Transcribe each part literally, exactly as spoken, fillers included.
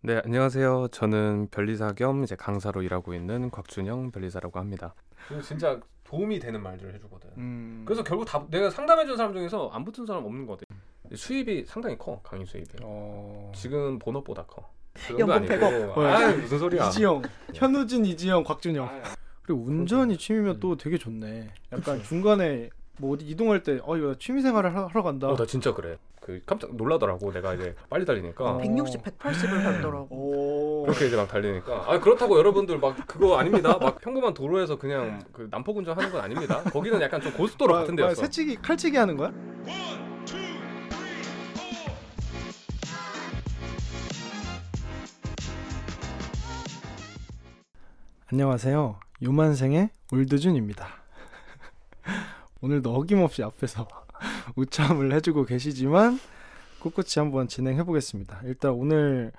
네, 안녕하세요. 저는 변리사 겸 이제 강사로 일하고 있는 곽준형 변리사라고 합니다. 진짜 도움이 되는 말들을 해주거든. 음... 그래서 결국 다 내가 상담해준 사람 중에서 안 붙은 사람 없는 거거든. 수입이 상당히 커, 강의 수입이. 어... 지금 본업보다 커. 그 연봉 백억. 아, 무슨 소리야. 이지영, 현우진, 이지영, 곽준형. 아유. 그리고 운전이 취미면 음. 또 되게 좋네. 약간 그치. 중간에 뭐 어디 이동할 때 어 이거 취미 생활을 하러 간다. 어, 나 진짜 그래. 그 깜짝 놀라더라고. 내가 이제 빨리 달리니까 백육십, 백팔십을 밟더라고. 그렇게 이제 막 달리니까. 아, 그렇다고 여러분들 막 그거 아닙니다. 막 평범한 도로에서 그냥 그 난폭 운전하는 건 아닙니다. 거기는 약간 좀 고속도로 같은 데였어. 새치기, 칼치기 하는 거야? 안녕하세요. 요만생의 올드준입니다. 오늘도 어김없이 앞에서 우참을 해주고 계시지만 꿋꿋이 한번 진행해보겠습니다. 일단 오늘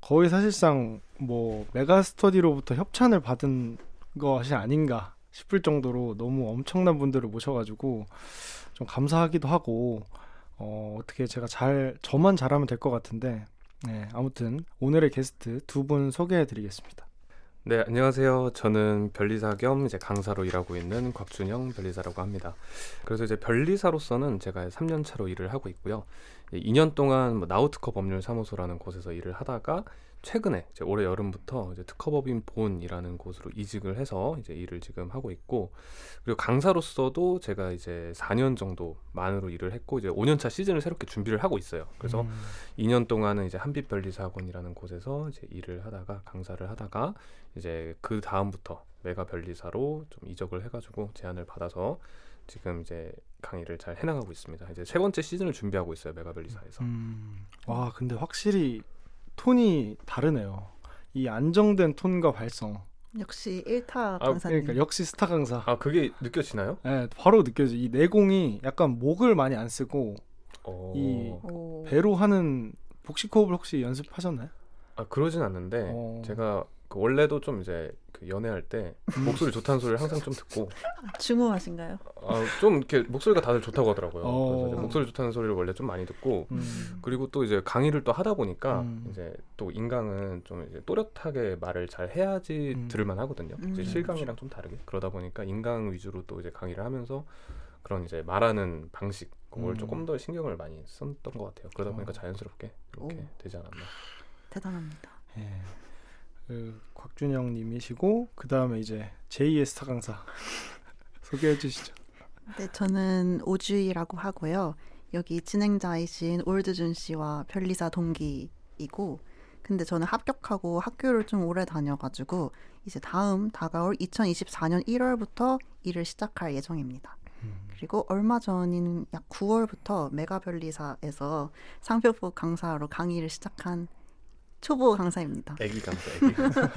거의 사실상 뭐 메가스터디로부터 협찬을 받은 것이 아닌가 싶을 정도로 너무 엄청난 분들을 모셔가지고 좀 감사하기도 하고 어, 어떻게 제가 잘 저만 잘하면 될 것 같은데 네, 아무튼 오늘의 게스트 두 분 소개해드리겠습니다. 네, 안녕하세요. 저는 변리사 겸 이제 강사로 일하고 있는 곽준형 변리사라고 합니다. 그래서 이제 변리사로서는 제가 삼 년 차로 일을 하고 있고요. 이 년 동안 뭐 나우특허 법률 사무소라는 곳에서 일을 하다가 최근에 이제 올해 여름부터 이제 특허법인 본이라는 곳으로 이직을 해서 이제 일을 지금 하고 있고, 그리고 강사로서도 제가 이제 사 년 정도 만으로 일을 했고 이제 오 년 차 시즌을 새롭게 준비를 하고 있어요. 그래서 음. 이 년 동안은 이제 한빛변리사학원이라는 곳에서 이제 일을 하다가 강사를 하다가 이제 그 다음부터 메가 변리사로 좀 이적을 해가지고 제안을 받아서 지금 이제 강의를 잘 해나가고 있습니다. 이제 세 번째 시즌을 준비하고 있어요, 메가 변리사에서. 음. 와, 근데 확실히 톤이 다르네요. 이 안정된 톤과 발성. 역시 일 타 강사님. 아, 그러니까 역시 스타 강사. 아, 그게 느껴지나요? 네, 바로 느껴져. 이 내공이 약간 목을 많이 안 쓰고 오. 이 배로 하는 복식호흡을 혹시 연습하셨나요? 아, 그러진 않는데 오. 제가 그 원래도 좀 이제 그 연애할 때 목소리 좋다는 소리를 항상 좀 듣고. 중후하신가요? 아, 좀 이렇게 목소리가 다들 좋다고 하더라고요. 어. 그래서 목소리 좋다는 소리를 원래 좀 많이 듣고 음. 그리고 또 이제 강의를 또 하다 보니까 음. 이제 또 인강은 좀 이제 또렷하게 말을 잘 해야지 음. 들을만 하거든요. 음. 이제 실강이랑 좀 다르게. 그러다 보니까 인강 위주로 또 이제 강의를 하면서 그런 이제 말하는 방식 그걸 음. 조금 더 신경을 많이 썼던 것 같아요. 그러다 보니까 어. 자연스럽게 이렇게 오. 되지 않았나. 대단합니다. 예. 그 곽준형 님이시고 그 다음에 이제 제이의 스타 강사 소개해 주시죠. 네, 저는 오주희라고 하고요. 여기 진행자이신 올드준 씨와 변리사 동기이고, 근데 저는 합격하고 학교를 좀 오래 다녀가지고 이제 다음 다가올 이천이십사 년 일월부터 일을 시작할 예정입니다. 음. 그리고 얼마 전인 약 구월부터 메가 변리사에서 상표법 강사로 강의를 시작한 초보 강사입니다. 애기 강사, 애기 강사.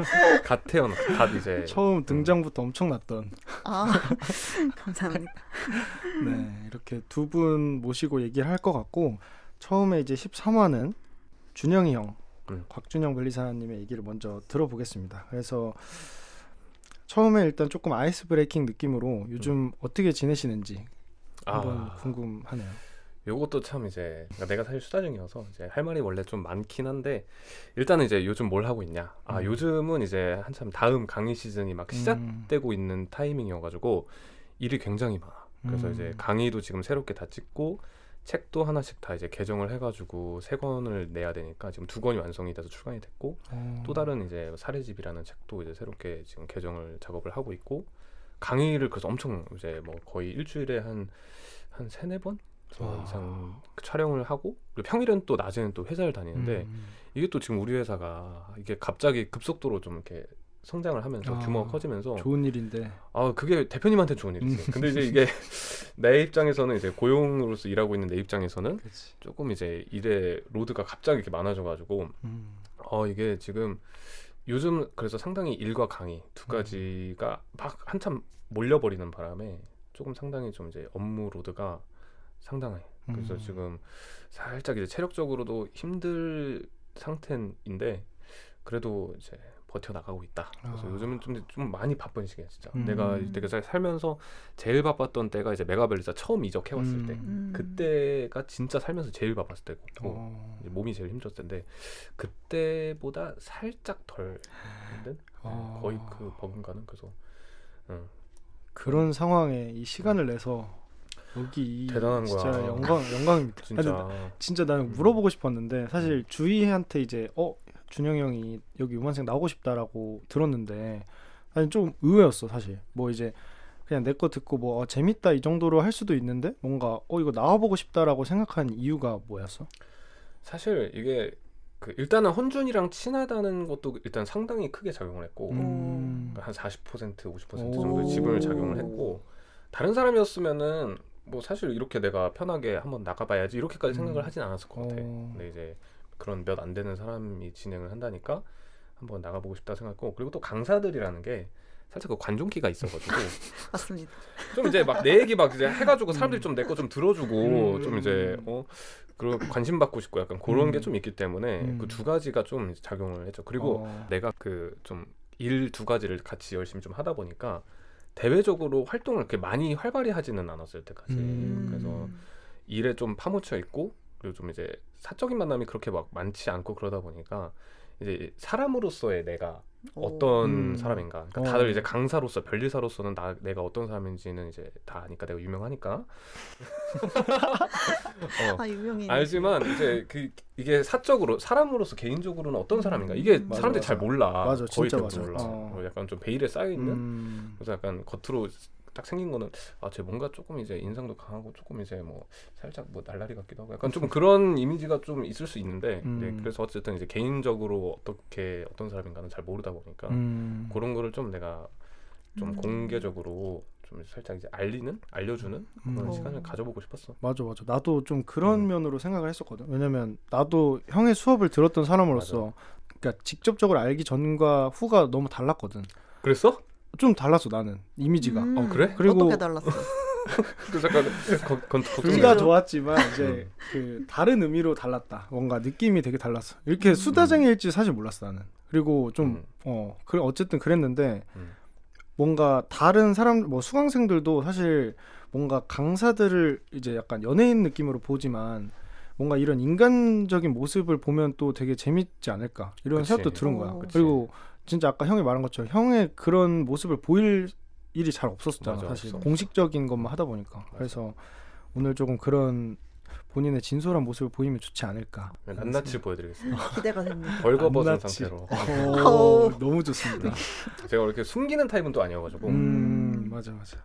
갓 태어났어. 갓 이제 처음 등장부터 음. 엄청났던. 아, 감사합니다. 네, 이렇게 두 분 모시고 얘기를 할 것 같고, 처음에 이제 십삼 화는 준형이 형, 음. 곽준형 변리사님의 얘기를 먼저 들어보겠습니다. 그래서 처음에 일단 조금 아이스 브레이킹 느낌으로 요즘 음. 어떻게 지내시는지 한번 아. 궁금하네요. 요것도 참 이제 내가 사실 수다 중이어서 이제 할 말이 원래 좀 많긴 한데 일단은 이제 요즘 뭘 하고 있냐. 아, 음. 요즘은 이제 한참 다음 강의 시즌이 막 시작되고 음. 있는 타이밍이어가지고 일이 굉장히 많아. 그래서 음. 이제 강의도 지금 새롭게 다 찍고 책도 하나씩 다 이제 개정을 해가지고 세 권을 내야 되니까 지금 두 권이 완성이 돼서 출간이 됐고 음. 또 다른 이제 사례집이라는 책도 이제 새롭게 지금 개정을 작업을 하고 있고, 강의를 그래서 엄청 이제 뭐 거의 일주일에 한 한 세네 번 이상 촬영을 하고, 그리고 평일엔 또 낮에는 또 회사를 다니는데 음. 이게 또 지금 우리 회사가 이게 갑자기 급속도로 좀 이렇게 성장을 하면서 아, 규모가 커지면서 좋은 일인데 아 그게 대표님한테 좋은 일이지. 음. 근데 이제 이게 내 입장에서는 이제 고용으로서 일하고 있는 내 입장에서는 그치. 조금 이제 일의 로드가 갑자기 이렇게 많아져가지고 음. 어 이게 지금 요즘 그래서 상당히 일과 강의 두 가지가 음. 막 한참 몰려버리는 바람에 조금 상당히 좀 이제 업무 로드가 상당해. 그래서 음. 지금 살짝 이제 체력적으로도 힘들 상태인데 그래도 이제 버텨나가고 있다. 그래서 아. 요즘은 좀, 좀 많이 바쁜 시기야 진짜. 음. 내가 되게 살면서 제일 바빴던 때가 이제 메가벨리자 처음 이적해왔을 음. 때 음. 그때가 진짜 살면서 제일 바빴을 때고 어. 몸이 제일 힘들었을 텐데 그때보다 살짝 덜 힘든 어. 거의 그 버금가는. 그래서 음. 그런 상황에 이 시간을 내서 여기 대단한 진짜 거야. 영광, 영광입니다. 진짜. 진짜 나는 물어보고 싶었는데 사실 주희한테 이제 어 준영이 형이 여기 유만생 나오고 싶다라고 들었는데 아니 좀 의외였어 사실. 뭐 이제 그냥 내 거 듣고 뭐 어, 재밌다 이 정도로 할 수도 있는데 뭔가 어 이거 나와보고 싶다라고 생각한 이유가 뭐였어? 사실 이게 그 일단은 헌준이랑 친하다는 것도 일단 상당히 크게 작용을 했고 음. 한 사십 퍼센트 오십 퍼센트 정도 지분을 작용을 했고 다른 사람이었으면은 뭐 사실 이렇게 내가 편하게 한번 나가봐야지 이렇게까지 생각을 음. 하진 않았을 것 같아. 어. 근데 이제 그런 몇 안 되는 사람이 진행을 한다니까 한번 나가보고 싶다 생각했고 그리고 또 강사들이라는 게 살짝 그 관종기가 있어가지고 맞습니다. 좀 이제 막 내 얘기 막 이제 해가지고 사람들이 좀 내 거 좀 들어주고 음. 좀 이제 어 그런 관심 받고 싶고 약간 그런 음. 게 좀 있기 때문에 음. 그 두 가지가 좀 작용을 했죠. 그리고 어. 내가 그 좀 일 두 가지를 같이 열심히 좀 하다 보니까. 대외적으로 활동을 이렇게 많이 활발히 하지는 않았어요 여태까지. 음. 그래서 일에 좀 파묻혀 있고 그리고 좀 이제 사적인 만남이 그렇게 막 많지 않고 그러다 보니까 이제 사람으로서의 내가 오. 어떤 음. 사람인가. 그러니까 다들 이제 강사로서 변리사로서는 나 내가 어떤 사람인지는 이제 다 아니까 내가 유명하니까. 어, 아 유명해. 알지만 이제 그 이게 사적으로 사람으로서 개인적으로는 어떤 사람인가 이게 맞아, 사람들이 맞아. 잘 몰라. 맞아, 거의 진짜 맞아. 몰라. 어. 약간 좀 베일에 쌓여 있는. 음. 그래서 약간 겉으로 딱 생긴 거는 아 쟤 뭔가 조금 이제 인상도 강하고 조금 이제 뭐 살짝 뭐 날라리 같기도 하고 약간 좀 그런 이미지가 좀 있을 수 있는데 음. 네, 그래서 어쨌든 이제 개인적으로 어떻게 어떤 사람인가는 잘 모르다 보니까 음. 그런 거를 좀 내가 좀 음. 공개적으로 좀 살짝 이제 알리는 알려주는 그런 음. 시간을 가져보고 싶었어. 맞아 맞아. 나도 좀 그런 음. 면으로 생각을 했었거든. 왜냐면 나도 형의 수업을 들었던 사람으로서 맞아. 그러니까 직접적으로 알기 전과 후가 너무 달랐거든. 그랬어? 좀 달랐어 나는 이미지가. 음, 어 그래? 그리고 어떻게 달랐어? 그 잠깐 둘 다 좋았지만 이제 그 다른 의미로 달랐다. 뭔가 느낌이 되게 달랐어. 이렇게 음. 수다쟁이일지 사실 몰랐어 나는. 그리고 좀 어 음. 그래 어쨌든 그랬는데 음. 뭔가 다른 사람 뭐 수강생들도 사실 뭔가 강사들을 이제 약간 연예인 느낌으로 보지만 뭔가 이런 인간적인 모습을 보면 또 되게 재밌지 않을까 이런 그치. 생각도 들은 거야. 오, 그리고 진짜 아까 형이 말한 것처럼 형의 그런 모습을 보일 일이 잘 없었잖아 맞아, 사실 없어. 공식적인 것만 하다 보니까 맞아. 그래서 오늘 조금 그런 본인의 진솔한 모습을 보이면 좋지 않을까. 낱낱이 보여드리겠습니다. 기대가 됩니다. 벌거벗은 상태로 오, 너무 좋습니다. 제가 이렇게 숨기는 타입은 또 아니어가지고 음, 맞아 맞아.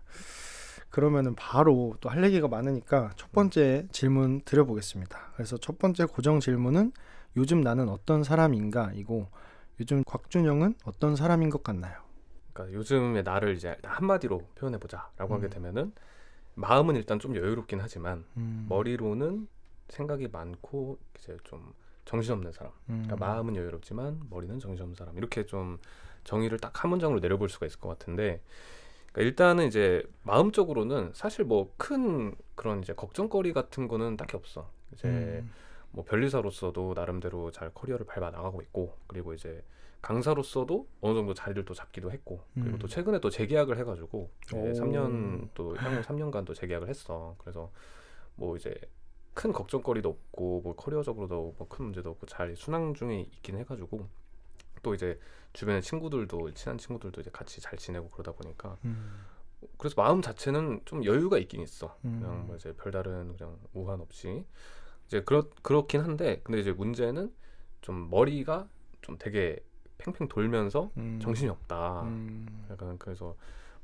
그러면은 바로 또 할 얘기가 많으니까 첫 번째 질문 드려보겠습니다. 그래서 첫 번째 고정 질문은 요즘 나는 어떤 사람인가 이고 요즘 곽준형은 어떤 사람인 것 같나요? 그러니까 요즘의 나를 이제 한마디로 표현해보자라고 음. 하게 되면은 마음은 일단 좀 여유롭긴 하지만 음. 머리로는 생각이 많고 이제 좀 정신없는 사람. 음. 그러니까 마음은 여유롭지만 머리는 정신없는 사람. 이렇게 좀 정의를 딱 한 문장으로 내려볼 수가 있을 것 같은데. 그러니까 일단은 이제 마음적으로는 사실 뭐 큰 그런 이제 걱정거리 같은 거는 딱히 없어. 이제 음. 뭐 변리사로서도 나름대로 잘 커리어를 밟아 나가고 있고 그리고 이제 강사로서도 어느 정도 자리를 또 잡기도 했고 음. 그리고 또 최근에 또 재계약을 해가지고 삼 년 또 향후 삼 년간 또 재계약을 했어. 그래서 뭐 이제 큰 걱정거리도 없고 뭐 커리어적으로도 뭐 큰 문제도 없고 잘 순항 중에 있긴 해가지고 또 이제 주변의 친구들도 친한 친구들도 이제 같이 잘 지내고 그러다 보니까 음. 그래서 마음 자체는 좀 여유가 있긴 있어. 음. 그냥 뭐 이제 별다른 그냥 우한 없이. 이제 그렇 그렇긴 한데 근데 이제 문제는 좀 머리가 좀 되게 팽팽 돌면서 음. 정신이 없다. 음. 약간 그래서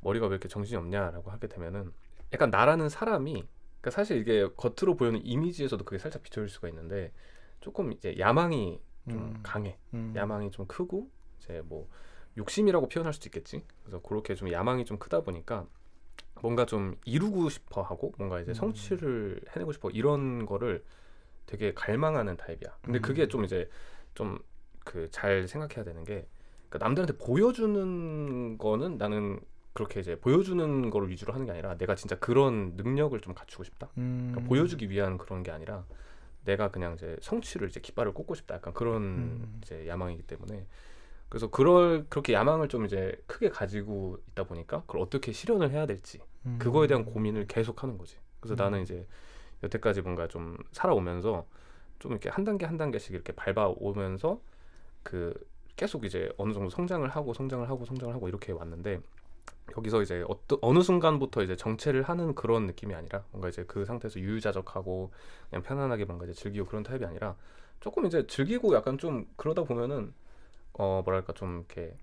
머리가 왜 이렇게 정신이 없냐라고 하게 되면은 약간 나라는 사람이 그러니까 사실 이게 겉으로 보이는 이미지에서도 그게 살짝 비춰질 수가 있는데 조금 이제 야망이 좀 음. 강해. 음. 야망이 좀 크고 이제 뭐 욕심이라고 표현할 수도 있겠지. 그래서 그렇게 좀 야망이 좀 크다 보니까 뭔가 좀 이루고 싶어 하고 뭔가 이제 성취를 해내고 싶어 이런 거를 되게 갈망하는 타입이야. 근데 음. 그게 좀 이제 좀 그 잘 생각해야 되는 게 그러니까 남들한테 보여주는 거는 나는 그렇게 이제 보여주는 거를 위주로 하는 게 아니라 내가 진짜 그런 능력을 좀 갖추고 싶다. 음. 그러니까 보여주기 위한 그런 게 아니라 내가 그냥 이제 성취를 이제 깃발을 꽂고 싶다. 약간 그런 음. 이제 야망이기 때문에 그래서 그럴 그렇게 야망을 좀 이제 크게 가지고 있다 보니까 그걸 어떻게 실현을 해야 될지 음. 그거에 대한 고민을 계속 하는 거지. 그래서 음. 나는 이제 여태까지 뭔가 좀 살아오면서 좀 이렇게 한 단계 한 단계씩 이렇게 밟아오면서 그 계속 이제 어느 정도 성장을 하고 성장을 하고 성장을 하고 이렇게 왔는데, 여기서 이제 어떠, 어느 순간부터 이제 정체를 하는 그런 느낌이 아니라 뭔가 이제 그 상태에서 유유자적하고 그냥 편안하게 뭔가 이제 즐기고 그런 타입이 아니라 조금 이제 즐기고 약간 좀 그러다 보면은 어 뭐랄까 좀 이렇게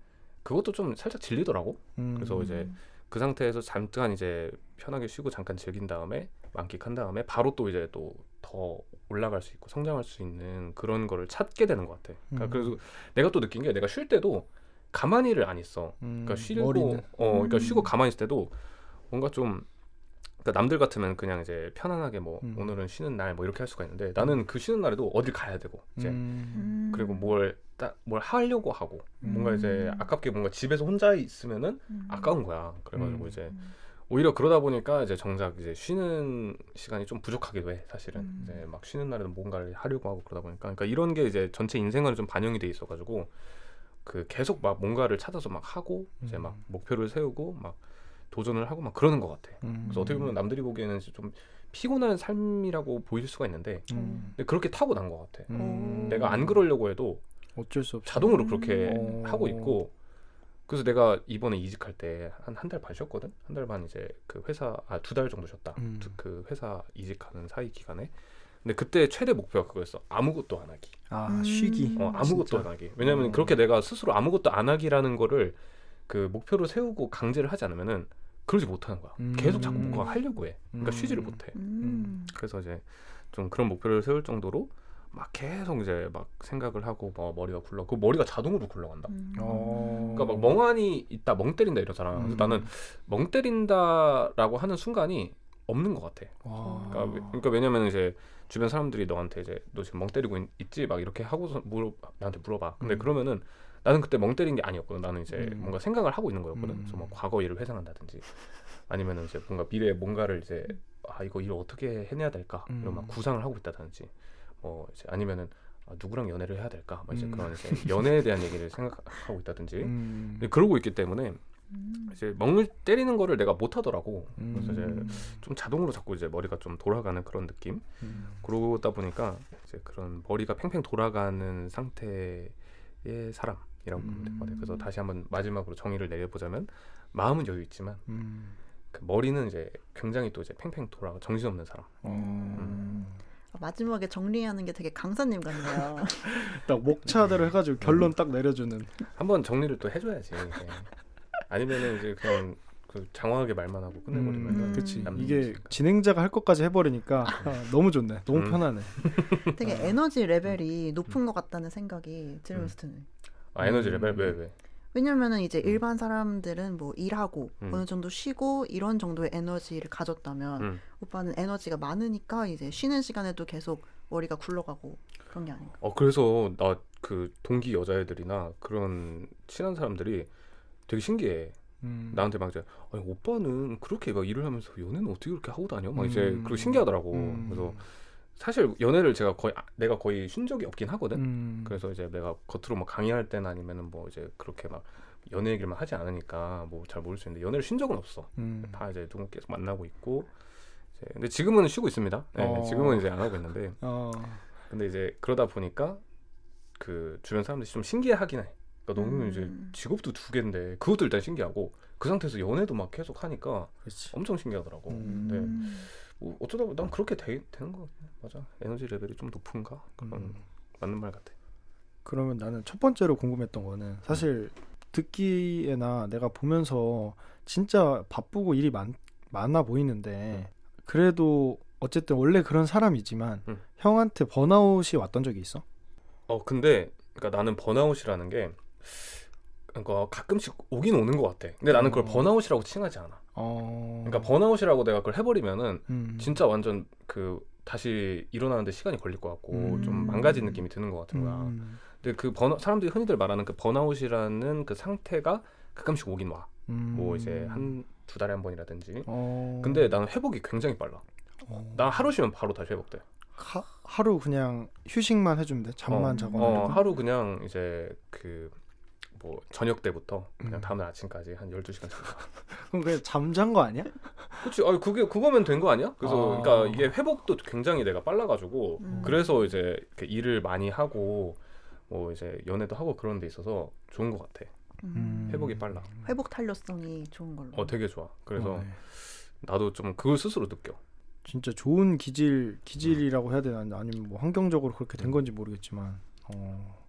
그것도 좀 살짝 질리더라고. 음. 그래서 이제 그 상태에서 잠깐 이제 편하게 쉬고 잠깐 즐긴 다음에 만끽한 다음에 바로 또 이제 또 더 올라갈 수 있고 성장할 수 있는 그런 거를 찾게 되는 것 같아. 그러니까 음. 그래서 내가 또 느낀 게 내가 쉴 때도 가만히를 안 있어. 음, 그러니까 쉬고 머리는. 어, 그러니까 음. 쉬고 가만히 있을 때도 뭔가 좀 그러니까 남들 같으면 그냥 이제 편안하게 뭐 음. 오늘은 쉬는 날 뭐 이렇게 할 수가 있는데 나는 그 쉬는 날에도 어딜 가야 되고 이제 음. 그리고 뭘 딱 뭘 하려고 하고 음. 뭔가 이제 아깝게 뭔가 집에서 혼자 있으면은 음. 아까운 거야. 그래가지고 음. 이제 오히려 그러다 보니까 이제 정작 이제 쉬는 시간이 좀 부족하기도 해 사실은. 음. 이제 막 쉬는 날에도 뭔가를 하려고 하고 그러다 보니까 그러니까 이런 게 이제 전체 인생관에 좀 반영이 돼 있어가지고 그 계속 막 뭔가를 찾아서 막 하고 음. 이제 막 목표를 세우고 막 도전을 하고 막 그러는 것 같아. 음. 그래서 어떻게 보면 남들이 보기에는 좀 피곤한 삶이라고 보일 수가 있는데 음. 근데 그렇게 타고난 것 같아. 음. 내가 안 그러려고 해도 어쩔 수 없이 자동으로 그렇게 음. 하고 있고. 그래서 내가 이번에 이직할 때 한 한 달 반 쉬었거든. 한 달 반 이제 그 회사 아 두 달 정도 쉬었다. 음. 그 회사 이직하는 사이 기간에. 근데 그때 최대 목표가 그거였어. 아무것도 안 하기. 아 음. 쉬기. 어 아무것도 진짜? 안 하기. 왜냐면 어. 그렇게 내가 스스로 아무것도 안 하기라는 거를 그 목표로 세우고 강제를 하지 않으면은 그러지 못하는 거야. 음. 계속 자꾸 뭔가 하려고 해. 그러니까 음. 쉬지를 못해. 음. 그래서 이제 좀 그런 목표를 세울 정도로 막 계속 이제 막 생각을 하고 막 머리가 굴러. 그 머리가 자동으로 굴러간다. 음. 어. 그러니까 막 멍하니 있다, 멍 때린다 이러잖아. 음. 그래서 나는 멍 때린다라고 하는 순간이 없는 것 같아. 그러니까, 그러니까 왜냐면 이제 주변 사람들이 너한테 이제 너 지금 멍 때리고 있, 있지? 막 이렇게 하고서 물어, 나한테 물어봐. 근데 음. 그러면은 나는 그때 멍 때린 게 아니었거든. 나는 이제 음. 뭔가 생각을 하고 있는 거였거든. 음. 그래서 뭐 과거 일을 회상한다든지 아니면은 이제 뭔가 미래에 뭔가를 이제 아 이거 일을 어떻게 해내야 될까 음. 이런 막 구상을 하고 있다든지 뭐 이제 아니면은 아, 누구랑 연애를 해야 될까 막 이제 음. 그런 이제 연애에 대한 얘기를 생각하고 있다든지 음. 그러고 있기 때문에 이제 멍을 때리는 거를 내가 못 하더라고. 음. 그래서 이제 좀 자동으로 자꾸 이제 머리가 좀 돌아가는 그런 느낌. 음. 그러다 보니까 이제 그런 머리가 팽팽 돌아가는 상태의 사람이라고 보면 될 것 같아요. 그래서 다시 한번 마지막으로 정의를 내려보자면 마음은 여유 있지만 음. 그 머리는 이제 굉장히 또 이제 팽팽 돌아가 정신없는 사람. 음. 음. 마지막에 정리하는 게 되게 강사님 같네요. 딱 목차대로 해가지고 결론 딱 내려주는. 한번 정리를 또 해줘야지. 네. 아니면은 이제 그냥 그 장황하게 말만 하고 끝내버리면 음. 그치. 이게 진행자가 할 것까지 해버리니까 아, 너무 좋네. 너무 음. 편하네. 되게 에너지 레벨이 높은 것 같다는 생각이 들으면서 드네. 음. 아 에너지 레벨? 음. 왜 왜? 왜냐면은 이제 일반 사람들은 뭐 일하고 음. 어느 정도 쉬고 이런 정도의 에너지를 가졌다면 음. 오빠는 에너지가 많으니까 이제 쉬는 시간에도 계속 머리가 굴러가고 그런 게 아닌가. 어 그래서 나 그 동기 여자애들이나 그런 친한 사람들이 되게 신기해. 음. 나한테 막 이제 아니, 오빠는 그렇게 막 일을 하면서 연애는 어떻게 그렇게 하고 다녀? 막 음. 이제 그리고 신기하더라고. 음. 그래서 사실 연애를 제가 거의 내가 거의 쉰 적이 없긴 하거든. 음. 그래서 이제 내가 겉으로 막 강의할 때나 아니면은 뭐 이제 그렇게 막 연애 얘기만 하지 않으니까 뭐 잘 모를 수 있는데 연애를 쉰 적은 없어. 음. 다 이제 누구 계속 만나고 있고. 이제 근데 지금은 쉬고 있습니다. 네, 어. 지금은 이제 안 하고 있는데. 어. 근데 이제 그러다 보니까 그 주변 사람들이 좀 신기해하긴 해. 그러니까 너무 음. 이제 직업도 두 개인데 그것도 일단 신기하고 그 상태에서 연애도 막 계속 하니까 그치. 엄청 신기하더라고. 음. 근데 뭐 어쩌다 보면 난 그렇게 되, 되는 거 같아. 맞아. 에너지 레벨이 좀 높은가? 그런 음. 맞는 말 같아. 그러면 나는 첫 번째로 궁금했던 거는 사실 음. 듣기에나 내가 보면서 진짜 바쁘고 일이 많, 많아 보이는데 음. 그래도 어쨌든 원래 그런 사람이지만 음. 형한테 번아웃이 왔던 적이 있어? 어 근데 그러니까 나는 번아웃이라는 게 그러니까 가끔씩 오긴 오는 것 같아. 근데 나는 그걸 어. 번아웃이라고 칭하지 않아. 어. 그러니까 번아웃이라고 내가 그걸 해버리면은 음. 진짜 완전 그 다시 일어나는데 시간이 걸릴 것 같고 음. 좀 망가진 느낌이 드는 것 같은 거야. 음. 근데 그 번아, 사람들이 흔히들 말하는 그 번아웃이라는 그 상태가 가끔씩 오긴 와. 음. 뭐 이제 한 두 달에 한 번이라든지. 어. 근데 나는 회복이 굉장히 빨라. 어. 나 하루 쉬면 바로 다시 회복돼. 하, 하루 그냥 휴식만 해주면 돼? 잠만 어, 자거나 어, 하루 그냥 이제 그 뭐 저녁 때부터 그냥 음. 다음날 아침까지 한 열두 시간 정도. 그럼 그냥 잠잔 거 아니야? 그렇지. 아, 그게 그거면 된 거 아니야? 그래서 아. 그러니까 이게 회복도 굉장히 내가 빨라가지고 음. 그래서 이제 이렇게 일을 많이 하고 뭐 이제 연애도 하고 그런 데 있어서 좋은 것 같아. 음. 회복이 빨라. 회복 탄력성이 좋은 걸로. 어, 되게 좋아. 그래서 어, 네. 나도 좀 그걸 스스로 느껴. 진짜 좋은 기질 기질이라고 음. 해야 되나 아니면 뭐 환경적으로 그렇게 된 건지 모르겠지만 어.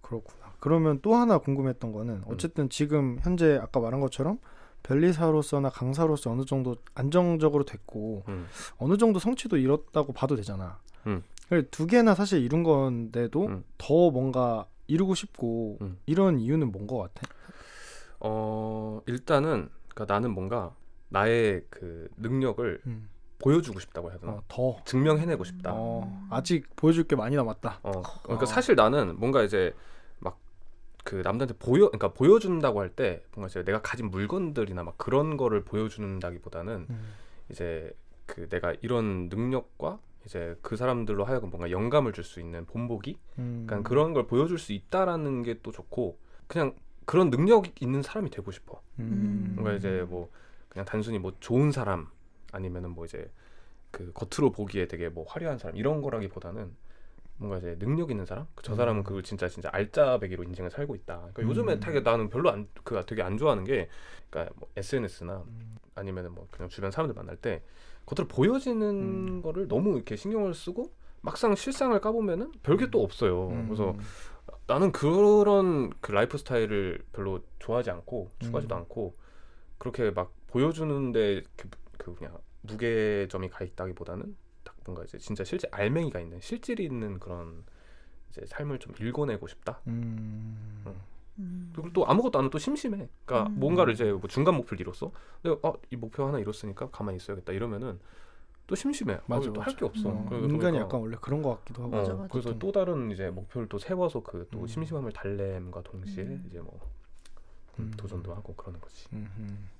그렇구나. 그러면 또 하나 궁금했던 거는 어쨌든 음. 지금 현재 아까 말한 것처럼 변리사로서나 강사로서 어느 정도 안정적으로 됐고 음. 어느 정도 성취도 이뤘다고 봐도 되잖아. 음. 두 개나 사실 이룬 건데도 음. 더 뭔가 이루고 싶고 음. 이런 이유는 뭔 것 같아? 어, 일단은 그러니까 나는 뭔가 나의 그 능력을 음. 보여주고 싶다고 해야 되나? 어, 더 증명해내고 싶다. 어, 아직 보여줄 게 많이 남았다. 어, 그러니까 어. 사실 나는 뭔가 이제 막 그 남들한테 보여, 그러니까 보여준다고 할 때 뭔가 이제 내가 가진 물건들이나 막 그런 거를 보여준다기보다는 음. 이제 그 내가 이런 능력과 이제 그 사람들로 하여금 뭔가 영감을 줄 수 있는 본보기, 음. 그러니까 그런 걸 보여줄 수 있다라는 게 또 좋고 그냥 그런 능력 있는 사람이 되고 싶어. 음. 뭔가 이제 뭐 그냥 단순히 뭐 좋은 사람. 아니면은 뭐 이제 그 겉으로 보기에 되게 뭐 화려한 사람 이런 거라기보다는 뭔가 이제 능력 있는 사람? 저 사람은 음. 그걸 진짜 진짜 알짜배기로 인생을 살고 있다. 그러니까 음. 요즘에 되게 나는 별로 안, 그 되게 안 좋아하는 게 그러니까 뭐 에스엔에스나 음. 아니면은 뭐 그냥 주변 사람들 만날 때 겉으로 보여지는 음. 거를 너무 이렇게 신경을 쓰고 막상 실상을 까보면은 별게 음. 또 없어요. 음. 그래서 나는 그런 그 라이프 스타일을 별로 좋아하지 않고 추구하지도 음. 않고 그렇게 막 보여주는데 그 그냥 무게점이 가 있다기보다는 딱 뭔가 이제 진짜 실제 알맹이가 있는 실질이 있는 그런 이제 삶을 좀 읽어내고 싶다. 음. 응. 음. 그리고 또 아무것도 안 하면 또 심심해. 그러니까 음. 뭔가를 이제 뭐 중간 목표를 이뤘어. 내가 어, 이 목표 하나 이뤘으니까 가만히 있어야겠다. 이러면은 또 심심해. 맞아, 또 할 게 없어. 어, 인간이 그러니까, 약간 원래 그런 것 같기도 하고. 어, 맞아, 맞아, 그래서 또 다른 이제 목표를 또 세워서 그 또 음. 심심함을 달램과 동시에 음. 이제 뭐 음, 음. 도전도 하고 그러는 거지. 음.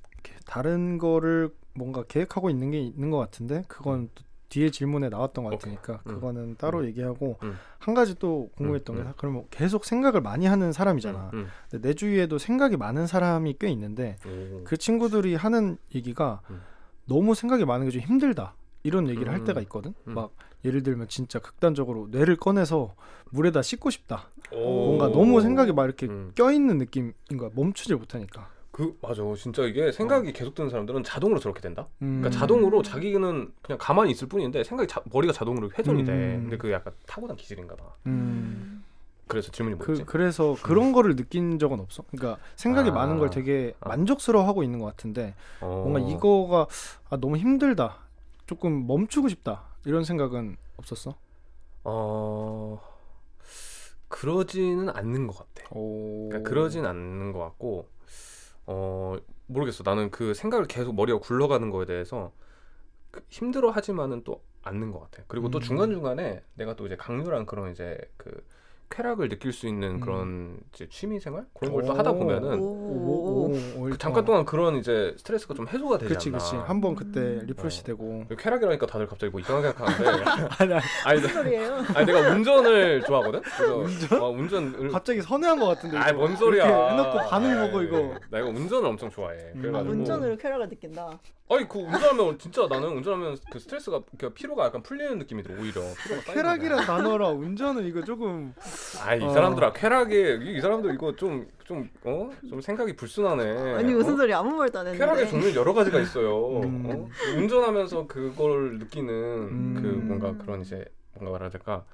다른 거를 뭔가 계획하고 있는 게 있는 것 같은데 그건 또 뒤에 질문에 나왔던 것 같으니까 오케이. 그거는 음. 따로 음. 얘기하고 음. 한 가지 또 궁금했던 음. 게 그러면 계속 생각을 많이 하는 사람이잖아. 음. 근데 내 주위에도 생각이 많은 사람이 꽤 있는데 오. 그 친구들이 하는 얘기가 음. 너무 생각이 많은 게 좀 힘들다 이런 얘기를 음. 할 때가 있거든. 음. 막 예를 들면 진짜 극단적으로 뇌를 꺼내서 물에다 씻고 싶다. 오. 뭔가 너무 생각이 막 이렇게 음. 껴있는 느낌인 거야. 멈추질 못하니까. 그 맞아. 진짜 이게 생각이 어. 계속 드는 사람들은 자동으로 저렇게 된다. 음. 그러니까 자동으로 자기는 그냥 가만히 있을 뿐인데 생각이 자, 머리가 자동으로 회전이 음. 돼. 근데 그게 약간 타고난 기질인가 봐. 음. 그래서 질문이 뭐였지? 그, 그래서 그런 거를 느낀 적은 없어. 그러니까 생각이 아. 많은 걸 되게 만족스러워하고 있는 것 같은데 어. 뭔가 이거가 아, 너무 힘들다. 조금 멈추고 싶다. 이런 생각은 없었어? 어... 그러지는 않는 것 같아. 오. 그러니까 그러진 않는 것 같고 어 모르겠어. 나는 그 생각을 계속 머리가 굴러가는 거에 대해서 힘들어하지만은 또 않는 것 같아. 그리고 음. 또 중간 중간에 내가 또 이제 강렬한 그런 이제 그 쾌락을 느낄 수 있는 그런 음. 이제 취미생활 그런 걸 또 하다 보면은 오~ 오~ 오~ 그 잠깐 동안 그런 이제 스트레스가 좀 해소가 되지 그치, 않나. 그치 그치. 한번 그때 리프레시 어. 되고. 쾌락이라니까 다들 갑자기 뭐 이상하게 생각하는데. 아니, 아니, 무슨 소리예요? 아니 내가 운전을 좋아하거든. 그래서 운전? 어, 운전을 갑자기 선회한 것 같은데. 아니 뭔 소리야. 해놓고 반응 보고 이거. 나 이거 운전을 엄청 좋아해. 음. 그래가지고. 아, 운전으로 쾌락을 느낀다. 아니 그 운전하면 진짜 나는 운전하면 그 스트레스가 그 피로가 약간 풀리는 느낌이 들어 오히려. 쾌락이란 단어라 운전은 이거 조금. 아, 이 사람들아 어. 쾌락에 이, 이 사람들 이거 좀 좀 어? 좀 생각이 불순하네. 아니 무슨 어? 소리 아무 말도 안 했는데. 쾌락의 종류 여러 가지가 있어요. 음. 어? 운전하면서 그걸 느끼는 음. 그 뭔가 그런 이제 뭔가 말해야 될까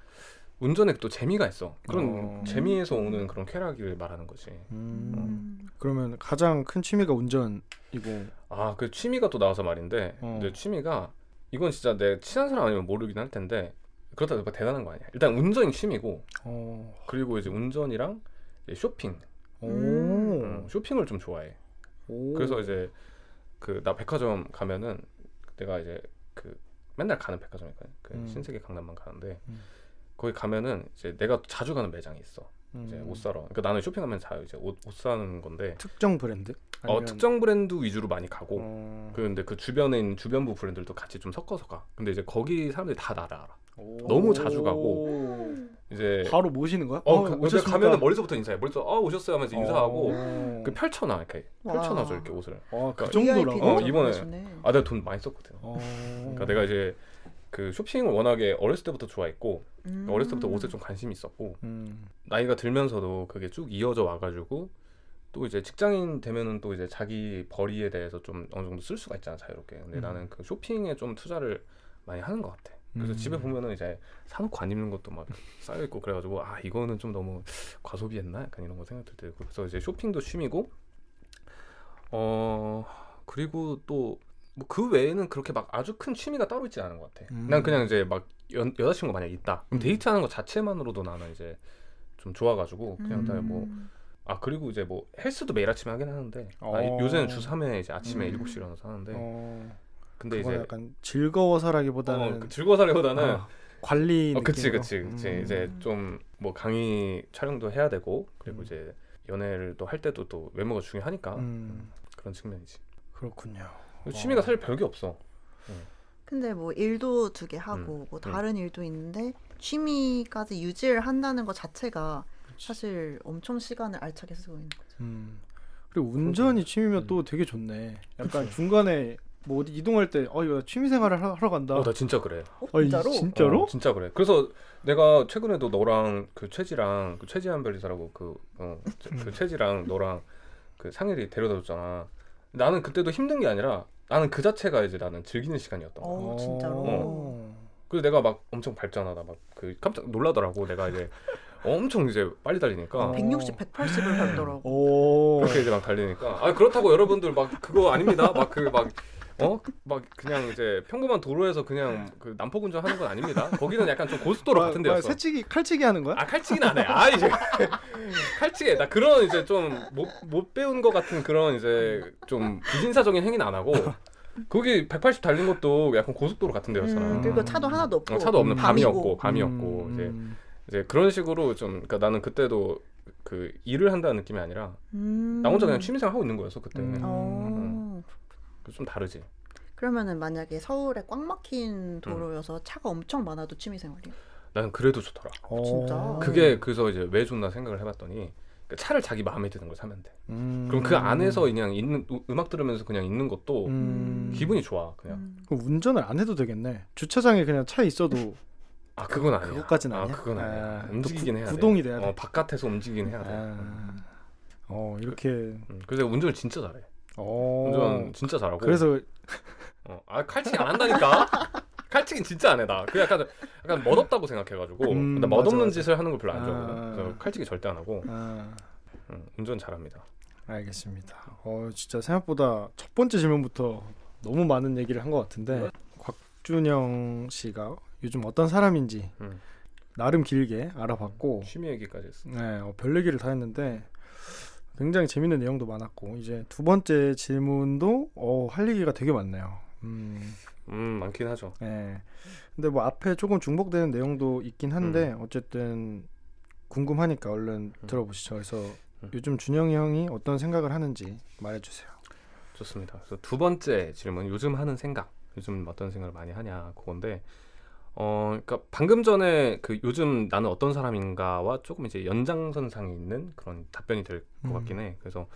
운전에 또 재미가 있어. 그런 어. 재미에서 오는 그런 쾌락을 말하는 거지. 음. 어. 그러면 가장 큰 취미가 운전이고. 아, 그 취미가 또 나와서 말인데, 어. 근데 취미가 이건 진짜 내 친한 사람 아니면 모르긴 할 텐데. 그렇다고 대단한 거 아니야. 일단 운전이 취미고 오. 그리고 이제 운전이랑 이제 쇼핑 오. 음, 쇼핑을 좀 좋아해. 오. 그래서 이제 그 나 백화점 가면은 내가 이제 그 맨날 가는 백화점이거든. 그 음. 신세계 강남만 가는데 음. 거기 가면은 이제 내가 자주 가는 매장이 있어. 음. 이제 옷 사러. 그러니까 나는 쇼핑하면 자요. 이제 옷, 옷 사는 건데 특정 브랜드? 아니면... 어 특정 브랜드 위주로 많이 가고 어... 그런데 그 주변에 있는 주변부 브랜드들도 같이 좀 섞어서 가. 근데 이제 거기 사람들이 다 나를 알아. 너무 자주 가고 이제 바로 모시는 거야? 어, 어 근데 가면은 멀리서부터 인사해. 멀리서 아 오셨어요 하면서 인사하고 어... 그 펼쳐놔 이렇게 펼쳐놔줘 이렇게 옷을. 아, 그 그러니까 정도라. 어, 이번에 아 내가 돈 많이 썼거든. 어... 그러니까 내가 이제 그 쇼핑을 워낙에 어렸을 때부터 좋아했고 음... 어렸을 때부터 옷에 좀 관심이 있었고 음... 나이가 들면서도 그게 쭉 이어져 와가지고 또 이제 직장인 되면은 또 이제 자기 벌이에 대해서 좀 어느 정도 쓸 수가 있잖아 자유롭게. 근데 음... 나는 그 쇼핑에 좀 투자를 많이 하는 것 같아. 그래서 음. 집에 보면은 이제 사놓고 안 입는 것도 막 쌓여 있고 그래가지고 아 이거는 좀 너무 과소비했나 약간 이런 거 생각들 들고 그래서 이제 쇼핑도 취미고 어 그리고 또 뭐 그 외에는 그렇게 막 아주 큰 취미가 따로 있지 않은 것 같아. 음. 난 그냥 이제 막 여, 여자친구 만약에 있다 그럼 음. 데이트하는 거 자체만으로도 나는 이제 좀 좋아가지고 그냥 음. 다 뭐 아 그리고 이제 뭐 헬스도 매일 아침에 하긴 하는데 어. 아, 요새는 주 삼 회 이제 아침에 음. 일곱 시에 일어나서 하는데 어. 근데 이제 약간 즐거워서라기보다는 어, 그 즐거워서라기보다는 어, 관리 어, 그치 그치 그치 음. 이제 좀 뭐 강의 촬영도 해야 되고 그리고 음. 이제 연애를 또 할 때도 또 외모가 중요하니까 음. 그런 측면이지. 그렇군요. 취미가 어. 사실 별게 없어. 음. 근데 뭐 일도 두 개 하고 음. 뭐 다른 음. 일도 있는데 취미까지 유지를 한다는 것 자체가 그치. 사실 엄청 시간을 알차게 쓰고 있는 거죠. 음. 그리고 운전이 취미면 음. 또 되게 좋네. 약간 그치. 중간에 뭐 어디 이동할 때 어 이거 취미생활을 하러 간다. 어, 나 진짜 그래. 어, 진짜로? 아, 진짜로? 어, 진짜 그래. 그래서 내가 최근에도 너랑 그 최지랑 그 최지한 별이사라고 그 어 그 최지랑 너랑 그 상일이 데려다줬잖아. 나는 그때도 힘든 게 아니라 나는 그 자체가 이제 나는 즐기는 시간이었던 거야. 어 진짜로. 어. 그래서 내가 막 엄청 밟잖아. 나 막 그 깜짝 놀라더라고. 내가 이제 엄청 이제 빨리 달리니까 백육십, 백팔십을 밟더라고. 그렇게 이제 막 달리니까 아 그렇다고 여러분들 막 그거 아닙니다. 막 그 막 어? 막 그냥 이제 평범한 도로에서 그냥 그 난폭운전 하는 건 아닙니다. 거기는 약간 좀 고속도로 같은 데였어. 새치기, 칼치기 하는 거야? 아 칼치기는 안 해. 아 이제 칼치기. 나 그런 이제 좀 못 못 배운 거 같은 그런 이제 좀 비진사적인 행위는 안 하고 거기 백팔십 달린 것도 약간 고속도로 같은 데였잖아. 음, 그리고 차도 하나도 없고 어, 차도 없는 밤이었고 밤이었고 음. 이제 이제 그런 식으로 좀 그러니까 나는 그때도 그 일을 한다는 느낌이 아니라 음. 나 혼자 그냥 취미생활 하고 있는 거였어 그때. 음. 음. 좀 다르지. 그러면은 만약에 서울에 꽉 막힌 도로여서 음. 차가 엄청 많아도 취미생활이야? 난 그래도 좋더라. 어, 진짜? 그게 그래서 이제 왜 좋나 생각을 해봤더니 차를 자기 마음에 드는 걸 사면 돼. 음. 그럼 그 안에서 그냥 있는 음악 들으면서 그냥 있는 것도 음. 기분이 좋아 그냥. 음. 그럼 운전을 안 해도 되겠네. 주차장에 그냥 차 있어도. 아 그건 아니야. 그것까지는 아니야. 아, 그건 아니야. 아, 움직이긴 구, 해야 돼. 구동이 돼야 돼. 어, 바깥에서 움직이긴 해야 돼. 아. 음. 어 이렇게. 음. 그래서 운전을 진짜 잘해. 운전 진짜 잘하고 그래서 어, 아 칼치기 안 한다니까. 칼치기는 진짜 안 해 나. 그 약간 약간 멋없다고 생각해가지고 음, 나 멋없는 맞아. 짓을 하는 걸 별로 안 좋아하거든. 아... 그래서 칼치기 절대 안 하고 아... 음, 운전 잘합니다. 알겠습니다. 어 진짜 생각보다 첫 번째 질문부터 너무 많은 얘기를 한 것 같은데 네. 곽준형 씨가 요즘 어떤 사람인지 음. 나름 길게 알아봤고 취미 얘기까지 했어. 네, 어, 별 얘기를 다 했는데. 굉장히 재밌는 내용도 많았고 이제 두 번째 질문도 어, 할 얘기가 되게 많네요. 음, 음 많긴 하죠. 네. 근데 뭐 앞에 조금 중복되는 내용도 있긴 한데 음. 어쨌든 궁금하니까 얼른 음. 들어보시죠. 그래서 음. 요즘 준영이 형이 어떤 생각을 하는지 말해주세요. 좋습니다. 그래서 두 번째 질문 요즘 하는 생각, 요즘 어떤 생각을 많이 하냐 그건데 어, 그러니까 방금 전에 그 요즘 나는 어떤 사람인가와 조금 이제 연장선상에 있는 그런 답변이 될 것 음. 같긴 해. 그래서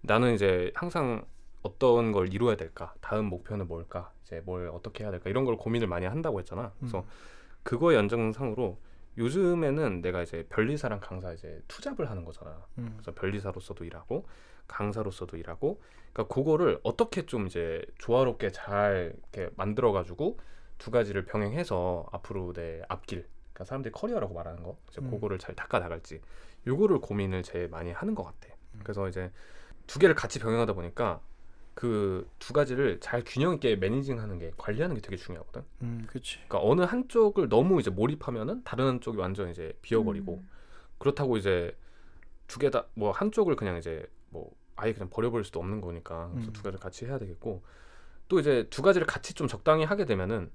나는 이제 항상 어떤 걸 이루어야 될까, 다음 목표는 뭘까, 이제 뭘 어떻게 해야 될까 이런 걸 고민을 많이 한다고 했잖아. 그래서 음. 그거의 연장선상으로 요즘에는 내가 이제 변리사랑 강사 이제 투잡을 하는 거잖아. 음. 그래서 변리사로서도 일하고 강사로서도 일하고, 그러니까 그거를 어떻게 좀 이제 조화롭게 잘 이렇게 만들어가지고. 두 가지를 병행해서 앞으로 내 앞길, 그러니까 사람들이 커리어라고 말하는 거, 이제 음. 그거를 잘 닦아 나갈지, 요거를 고민을 제일 많이 하는 것 같아. 음. 그래서 이제 두 개를 같이 병행하다 보니까 그 두 가지를 잘 균형 있게 매니징하는 게, 관리하는 게 되게 중요하거든. 음, 그렇지. 그러니까 어느 한쪽을 너무 이제 몰입하면은 다른 한쪽이 완전 이제 비어버리고 음. 그렇다고 이제 두 개 다 뭐 한쪽을 그냥 이제 뭐 아예 그냥 버려버릴 수도 없는 거니까 그래서 음. 두 가지를 같이 해야 되겠고 또 이제 두 가지를 같이 좀 적당히 하게 되면은.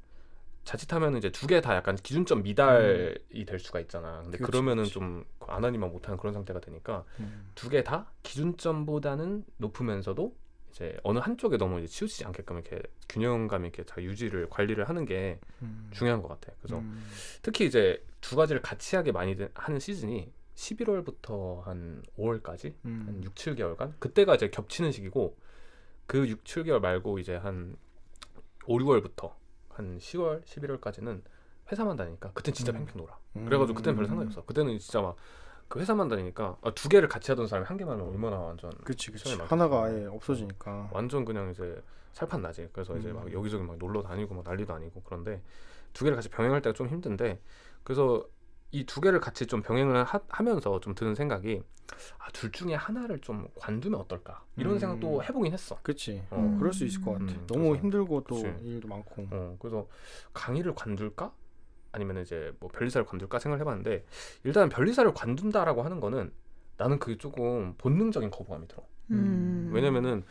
자칫하면 이제 두 개 다 약간 기준점 미달이 음. 될 수가 있잖아. 근데 그렇지, 그러면은 그렇지. 좀 안 하니만 못하는 그런 상태가 되니까 음. 두 개 다 기준점보다는 높으면서도 이제 어느 한쪽에 너무 이제 치우치지 않게끔 이렇게 균형감 있게 잘 유지를 관리를 하는 게 음. 중요한 것 같아. 그래서 음. 특히 이제 두 가지를 같이 하게 많이 하는 시즌이 십일월부터 한 오월까지 음. 한 육, 칠 개월간 그때가 이제 겹치는 시기고, 그 육, 칠 개월 말고 이제 한 오, 유월부터 한 시월, 십일월까지는 회사만 다니니까 그땐 진짜 음. 팽팽 놀아. 그래가지고 그때는 별로 상관이 없어. 그때는 진짜 막 그 회사만 다니니까, 아, 두 개를 같이 하던 사람이 한 개만 하면 얼마나 완전 그치 그치 하나가 아예 없어지니까 완전 그냥 이제 살판 나지. 그래서 음. 이제 막 여기저기 막 놀러 다니고 막 난리도 아니고. 그런데 두 개를 같이 병행할 때가 좀 힘든데, 그래서 이 두 개를 같이 좀 병행을 하, 하면서 좀 드는 생각이, 아, 둘 중에 하나를 좀 관두면 어떨까 이런 음. 생각도 해보긴 했어. 그렇지. 어, 음. 그럴 수 있을 것 같아. 음, 너무 그래서, 힘들고 또 그치. 일도 많고. 어, 그래서 강의를 관둘까? 아니면 이제 뭐 변리사를 관둘까 생각을 해봤는데, 일단 변리사를 관둔다라고 하는 거는 나는 그게 조금 본능적인 거부감이 들어. 음. 왜냐면은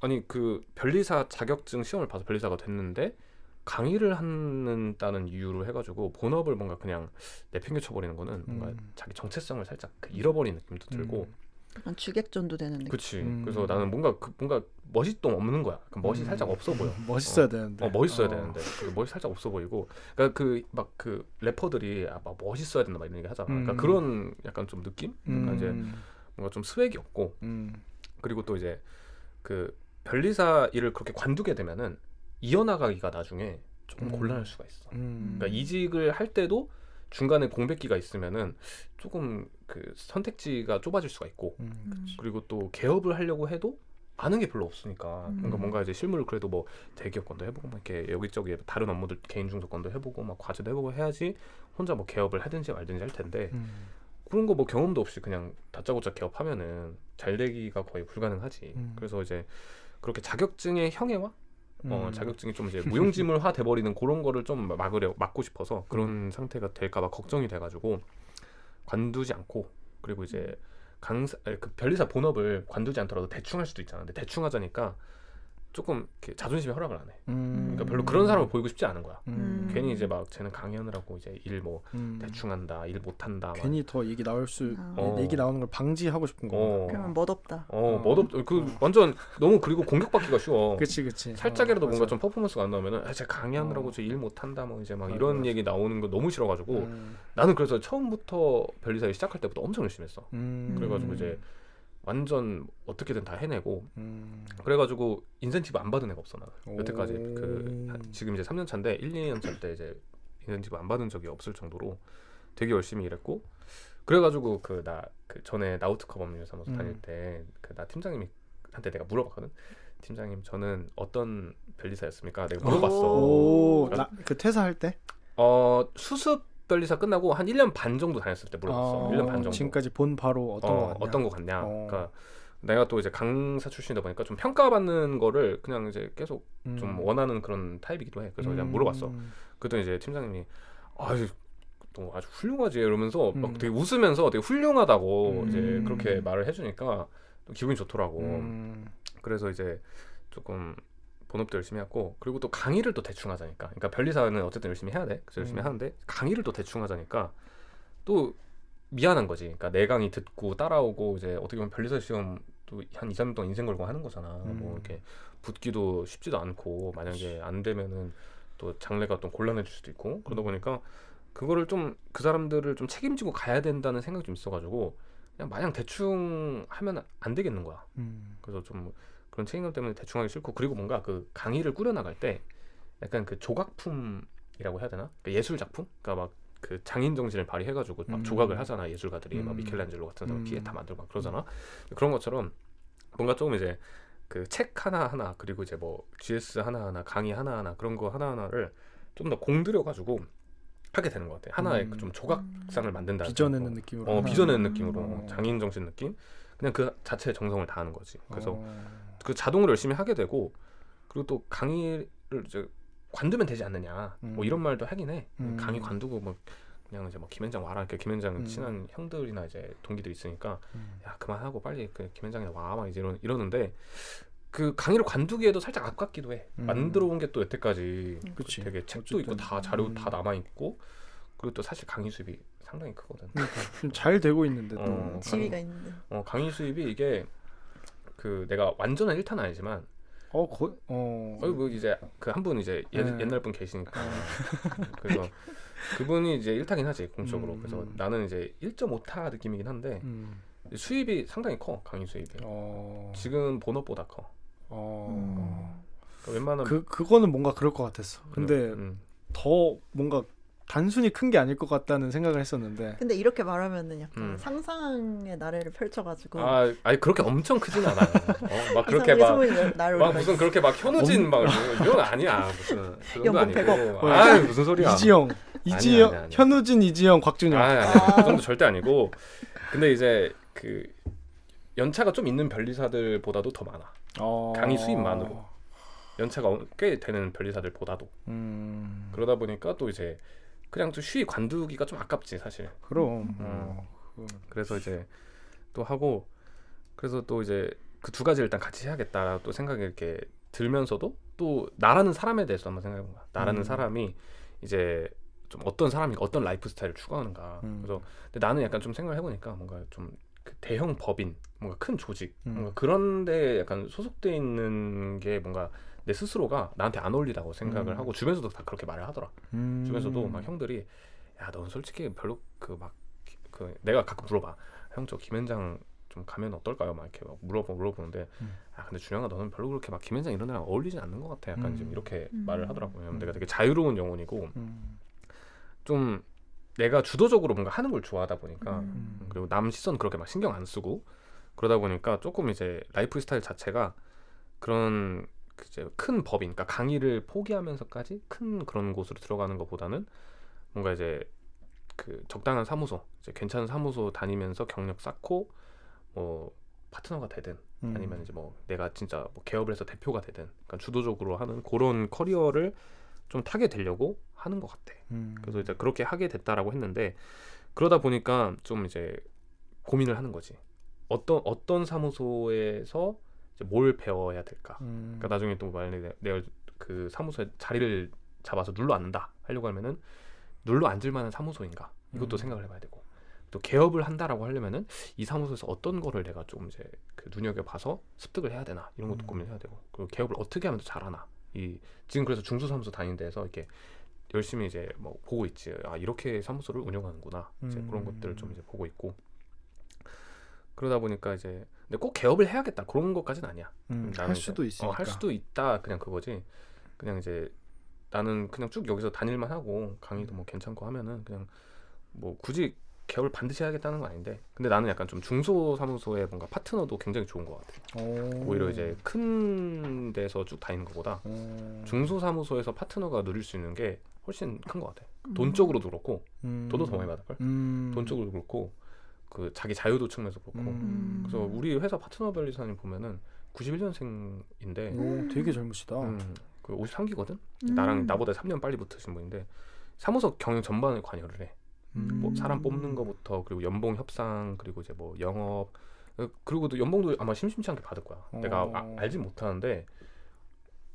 아니 그 변리사 자격증 시험을 봐서 변리사가 됐는데 강의를 한다는 이유로 해가지고 본업을 뭔가 그냥 내팽개쳐버리는 거는 뭔가 음. 자기 정체성을 살짝 잃어버리는 느낌도 들고, 약간 주객전도 되는 느낌. 그치. 음. 그래서 나는 뭔가 그, 뭔가 멋이도 없는 거야. 그러니까 멋이 음. 살짝 없어 보여. 멋있어야 어. 되는데. 어, 멋있어야 어. 되는데. 멋이 살짝 없어 보이고. 그러니까 그 막 그 래퍼들이 아, 막 멋있어야 된다 막 이런 얘기 하잖아. 음. 그러니까 그런 약간 좀 느낌. 그러니까 음. 이제 뭔가 좀 스웩이 없고. 음. 그리고 또 이제 그 변리사 일을 그렇게 관두게 되면은 이어나가기가 나중에 조금 음. 곤란할 수가 있어. 음. 그러니까 이직을 할 때도 중간에 공백기가 있으면은 조금 그 선택지가 좁아질 수가 있고, 음. 그리고 또 개업을 하려고 해도 아는 게 별로 없으니까. 음. 그러니까 뭔가 이제 실무를 그래도 뭐 대기업 건도 해보고 막 이렇게 여기저기 다른 업무들 개인 중소 건도 해보고 막 과제도 해보고 해야지 혼자 뭐 개업을 하든지 말든지 할 텐데, 음. 그런 거 뭐 경험도 없이 그냥 다짜고짜 개업하면은 잘 되기가 거의 불가능하지. 음. 그래서 이제 그렇게 자격증의 형해와 어, 음. 자격증이 좀 이제 무용지물화 돼버리는 그런 거를 좀 막으려 막고 싶어서 그런 음. 상태가 될까봐 걱정이 돼가지고 관두지 않고, 그리고 이제 강사 그 변리사 본업을 관두지 않더라도 대충 할 수도 있잖아. 근데 대충 하자니까 조금 이렇게 자존심이 허락을 안 해. 음. 그러니까 별로 그런 사람을 보이고 싶지 않은 거야. 음. 괜히 이제 막 쟤는 강연을 하고 이제 일 뭐 음. 대충 한다, 일 못 한다. 괜히 더 얘기 나올 수, 어. 얘기 나오는 걸 방지하고 싶은 거. 어. 그러면 멋없다. 어, 어. 멋없. 그 어. 완전 너무 그리고 공격받기가 쉬워. 그렇지, 그렇지. 살짝이라도 어, 뭔가 좀 퍼포먼스가 안 나오면은 아, 쟤 강연을 하고 쟤 일 못 한다, 뭐 이제 막 아, 이런 맞아. 얘기 나오는 거 너무 싫어가지고 음. 나는 그래서 처음부터 변리사에 시작할 때부터 엄청 열심히 했어. 음. 그래가지고 이제. 완전 어떻게든 다 해내고 음. 그래가지고 인센티브 안 받은 애가 없어 나는 여태까지. 그 지금 이제 삼 년 차인데 일, 이 년 차 때 이제 인센티브 안 받은 적이 없을 정도로 되게 열심히 일했고. 그래가지고 그 나 그 전에 나우트커 법률사무소 음. 다닐 때 그 나 팀장님이 한테 내가 물어봤거든. 팀장님 저는 어떤 변리사였습니까? 내가 물어봤어. 그러니까 나, 그 퇴사할 때? 어 수습 변리사 끝나고 한 일 년 반 정도 다녔을 때 물어봤어. 아, 일 년 반 정도. 지금까지 본 바로 어떤 어, 거 같냐? 어떤 거 같냐? 어. 그러니까 내가 또 이제 강사 출신이다 보니까 좀 평가받는 거를 그냥 이제 계속 음. 좀 원하는 그런 타입이기도 해. 그래서 음. 그냥 물어봤어. 그랬더니 이제 팀장님이 아유 너 아주 훌륭하지 이러면서 음. 막 되게 웃으면서 되게 훌륭하다고 음. 이제 그렇게 말을 해주니까 또 기분이 좋더라고. 음. 그래서 이제 조금 본업도 열심히 했고, 그리고 또 강의를 또 대충 하자니까. 그러니까 변리사는 어쨌든 열심히 해야 돼. 그래서 열심히 음. 하는데 강의를 또 대충 하자니까 또 미안한 거지. 그러니까 내 강의 듣고 따라오고 이제 어떻게 보면 변리사 시험 또 한 이, 삼 년 동안 인생 걸고 하는 거잖아. 음. 뭐 이렇게 붙기도 쉽지도 않고 만약에 안 되면은 또 장래가 또 곤란해질 수도 있고. 그러다 보니까 그거를 좀 그 사람들을 좀 책임지고 가야 된다는 생각이 좀 있어가지고 그냥 마냥 대충 하면 안 되겠는 거야. 음. 그래서 좀 그런 책임감 때문에 대충 하기 싫고, 그리고 뭔가 그 강의를 꾸려나갈 때 약간 그 조각품이라고 해야 되나? 그러니까 예술 작품? 그러니까 막 그 장인 정신을 발휘해가지고 막 음. 조각을 하잖아 예술가들이. 음. 막 미켈란젤로 같은 사람 음. 피에타 만들고 막 그러잖아. 음. 그런 것처럼 뭔가 조금 이제 그 책 하나 하나 그리고 이제 뭐 지에스 하나 하나 강의 하나 하나 그런 거 하나 하나를 좀 더 공들여가지고 하게 되는 것 같아. 하나의 음. 좀 조각상을 만든다. 빚어내는 느낌으로. 어, 빚어내는 느낌으로. 음. 장인 정신 느낌. 그냥 그 자체의 정성을 다하는 거지. 그래서 어. 그 자동으로 열심히 하게 되고, 그리고 또 강의를 이제 관두면 되지 않느냐 음. 뭐 이런 말도 하긴 해. 음. 강의 관두고 뭐 그냥 이제 뭐 김현장 와라 이렇게 김현장 음. 친한 형들이나 이제 동기들 있으니까 음. 야 그만하고 빨리 그 김현장에 와 막 이제 이러, 이러는데 그 강의를 관두기에도 살짝 아깝기도 해. 음. 만들어 온 게 또 여태까지 음. 그치. 되게 책도 어쨌든. 있고 다 자료 음. 다 남아 있고, 그리고 또 사실 강의 수입이 상당히 크거든. 잘 되고 있는데 또 어, 지위가 강의, 있는데. 어 강의 수입이 이게 그 내가 완전한 일탄은 아니지만 어 거의 어, 어 이제 그 한 분 이제 옛, 네. 옛날 분 계시니까 그래서 그분이 이제 일 타긴 하지 공적으로. 음, 그래서 음. 나는 이제 일 점 오 타 느낌이긴 한데 음. 수입이 상당히 커. 강인 수입이 어. 지금 본업보다 커. 어. 음. 그러니까 웬만한 그 그거는 뭔가 그럴 것 같았어. 근데 음. 더 뭔가 단순히 큰 게 아닐 것 같다는 생각을 했었는데. 근데 이렇게 말하면은 약간 음. 상상의 나래를 펼쳐가지고. 아, 아니 그렇게 엄청 크진 않아요. 어, 막 그렇게 막, 막 무슨 그렇게 막 현우진 막 이건 아니야 무슨. 연봉 백억. 아 무슨 소리야. 이지영, 이지영, 아니야, 아니야, 아니야. 현우진, 이지영, 곽준형. 아, 아니야, 아니야. 아. 그 정도 절대 아니고. 근데 이제 그 연차가 좀 있는 변리사들보다도 더 많아. 어. 강의 수입만으로 연차가 꽤 되는 변리사들보다도. 음. 그러다 보니까 또 이제. 그냥 좀 쉬이 관두기가 좀 아깝지 사실. 그럼. 어. 그래서 이제 또 하고 그래서 또 이제 그 두 가지 일단 같이 해야겠다라고 또 생각이 이렇게 들면서도 또 나라는 사람에 대해서 한번 생각해본 거야. 나라는 음. 사람이 이제 좀 어떤 사람이 어떤 라이프 스타일을 추구하는가. 음. 그래서 근데 나는 약간 좀 생각을 해보니까 뭔가 좀 그 대형 법인, 뭔가 큰 조직, 음. 뭔가 그런데 약간 소속돼 있는 게 뭔가. 내 스스로가 나한테 안 어울리다고 생각을 음. 하고 주변에서도 다 그렇게 말을 하더라. 음. 주변에서도 막 형들이 야, 넌 솔직히 별로 그 막 그 내가 가끔 물어봐. 형, 저 김현장 좀 가면 어떨까요? 막 이렇게 막 물어보 물어보는데 음. 아 근데 준영아 너는 별로 그렇게 막 김현장 이런 애랑 어울리진 않는 것 같아. 약간 음. 지금 이렇게 음. 말을 하더라고요. 음. 내가 되게 자유로운 영혼이고 음. 좀 내가 주도적으로 뭔가 하는 걸 좋아하다 보니까 음. 그리고 남 시선 그렇게 막 신경 안 쓰고 그러다 보니까 조금 이제 라이프 스타일 자체가 그런 이제 큰 법인, 그러니까 강의를 포기하면서까지 큰 그런 곳으로 들어가는 것보다는 뭔가 이제 그 적당한 사무소, 이제 괜찮은 사무소 다니면서 경력 쌓고 뭐 파트너가 되든 음. 아니면 이제 뭐 내가 진짜 뭐 개업을 해서 대표가 되든, 그러니까 주도적으로 하는 그런 커리어를 좀 타게 되려고 하는 것 같아. 음. 그래서 이제 그렇게 하게 됐다라고 했는데 그러다 보니까 좀 이제 고민을 하는 거지. 어떤 어떤 사무소에서 뭘 배워야 될까? 음. 그러니까 나중에 또 만약에 내가 그 사무소에 자리를 잡아서 눌러 앉는다 하려고 하면은 눌러 앉을 만한 사무소인가? 이것도 음. 생각을 해봐야 되고 또 개업을 한다라고 하려면은 이 사무소에서 어떤 거를 내가 좀 이제 그 눈여겨봐서 습득을 해야 되나 이런 것도 음. 고민해야 되고 그리고 개업을 어떻게 하면 더 잘하나? 이 지금 그래서 중소 사무소 다니는 데에서 이렇게 열심히 이제 뭐 보고 있지. 아 이렇게 사무소를 운영하는구나. 음. 이제 그런 것들을 좀 이제 보고 있고. 그러다 보니까 이제 근데 꼭 개업을 해야겠다 그런 것까지는 아니야. 음, 할 수도 있으니까. 어, 할 수도 있다 그냥 그거지. 그냥 이제 나는 그냥 쭉 여기서 다닐만 하고 강의도 뭐 괜찮고 하면은 그냥 뭐 굳이 개업을 반드시 해야겠다는 건 아닌데 근데 나는 약간 좀 중소 사무소의 뭔가 파트너도 굉장히 좋은 것 같아. 오. 오히려 이제 큰 데서 쭉 다니는 것보다 오. 중소 사무소에서 파트너가 누릴 수 있는 게 훨씬 큰 것 같아. 음. 돈 쪽으로도 그렇고 음. 돈도 더 많이 받을 걸. 음. 돈 쪽으로도 그렇고. 그 자기 자유도 측면에서 그렇고 음. 그래서 우리 회사 파트너 변리사님 보면은 구십일 년생인데 오, 되게 젊으시다. 음, 그 오십삼 기거든. 음. 나랑 나보다 삼 년 빨리 붙으신 분인데 사무소 경영 전반에 관여를 해. 음. 뭐 사람 뽑는 거부터 그리고 연봉 협상 그리고 이제 뭐 영업 그리고 또 연봉도 아마 심심치 않게 받을 거야. 오. 내가 아, 알진 못하는데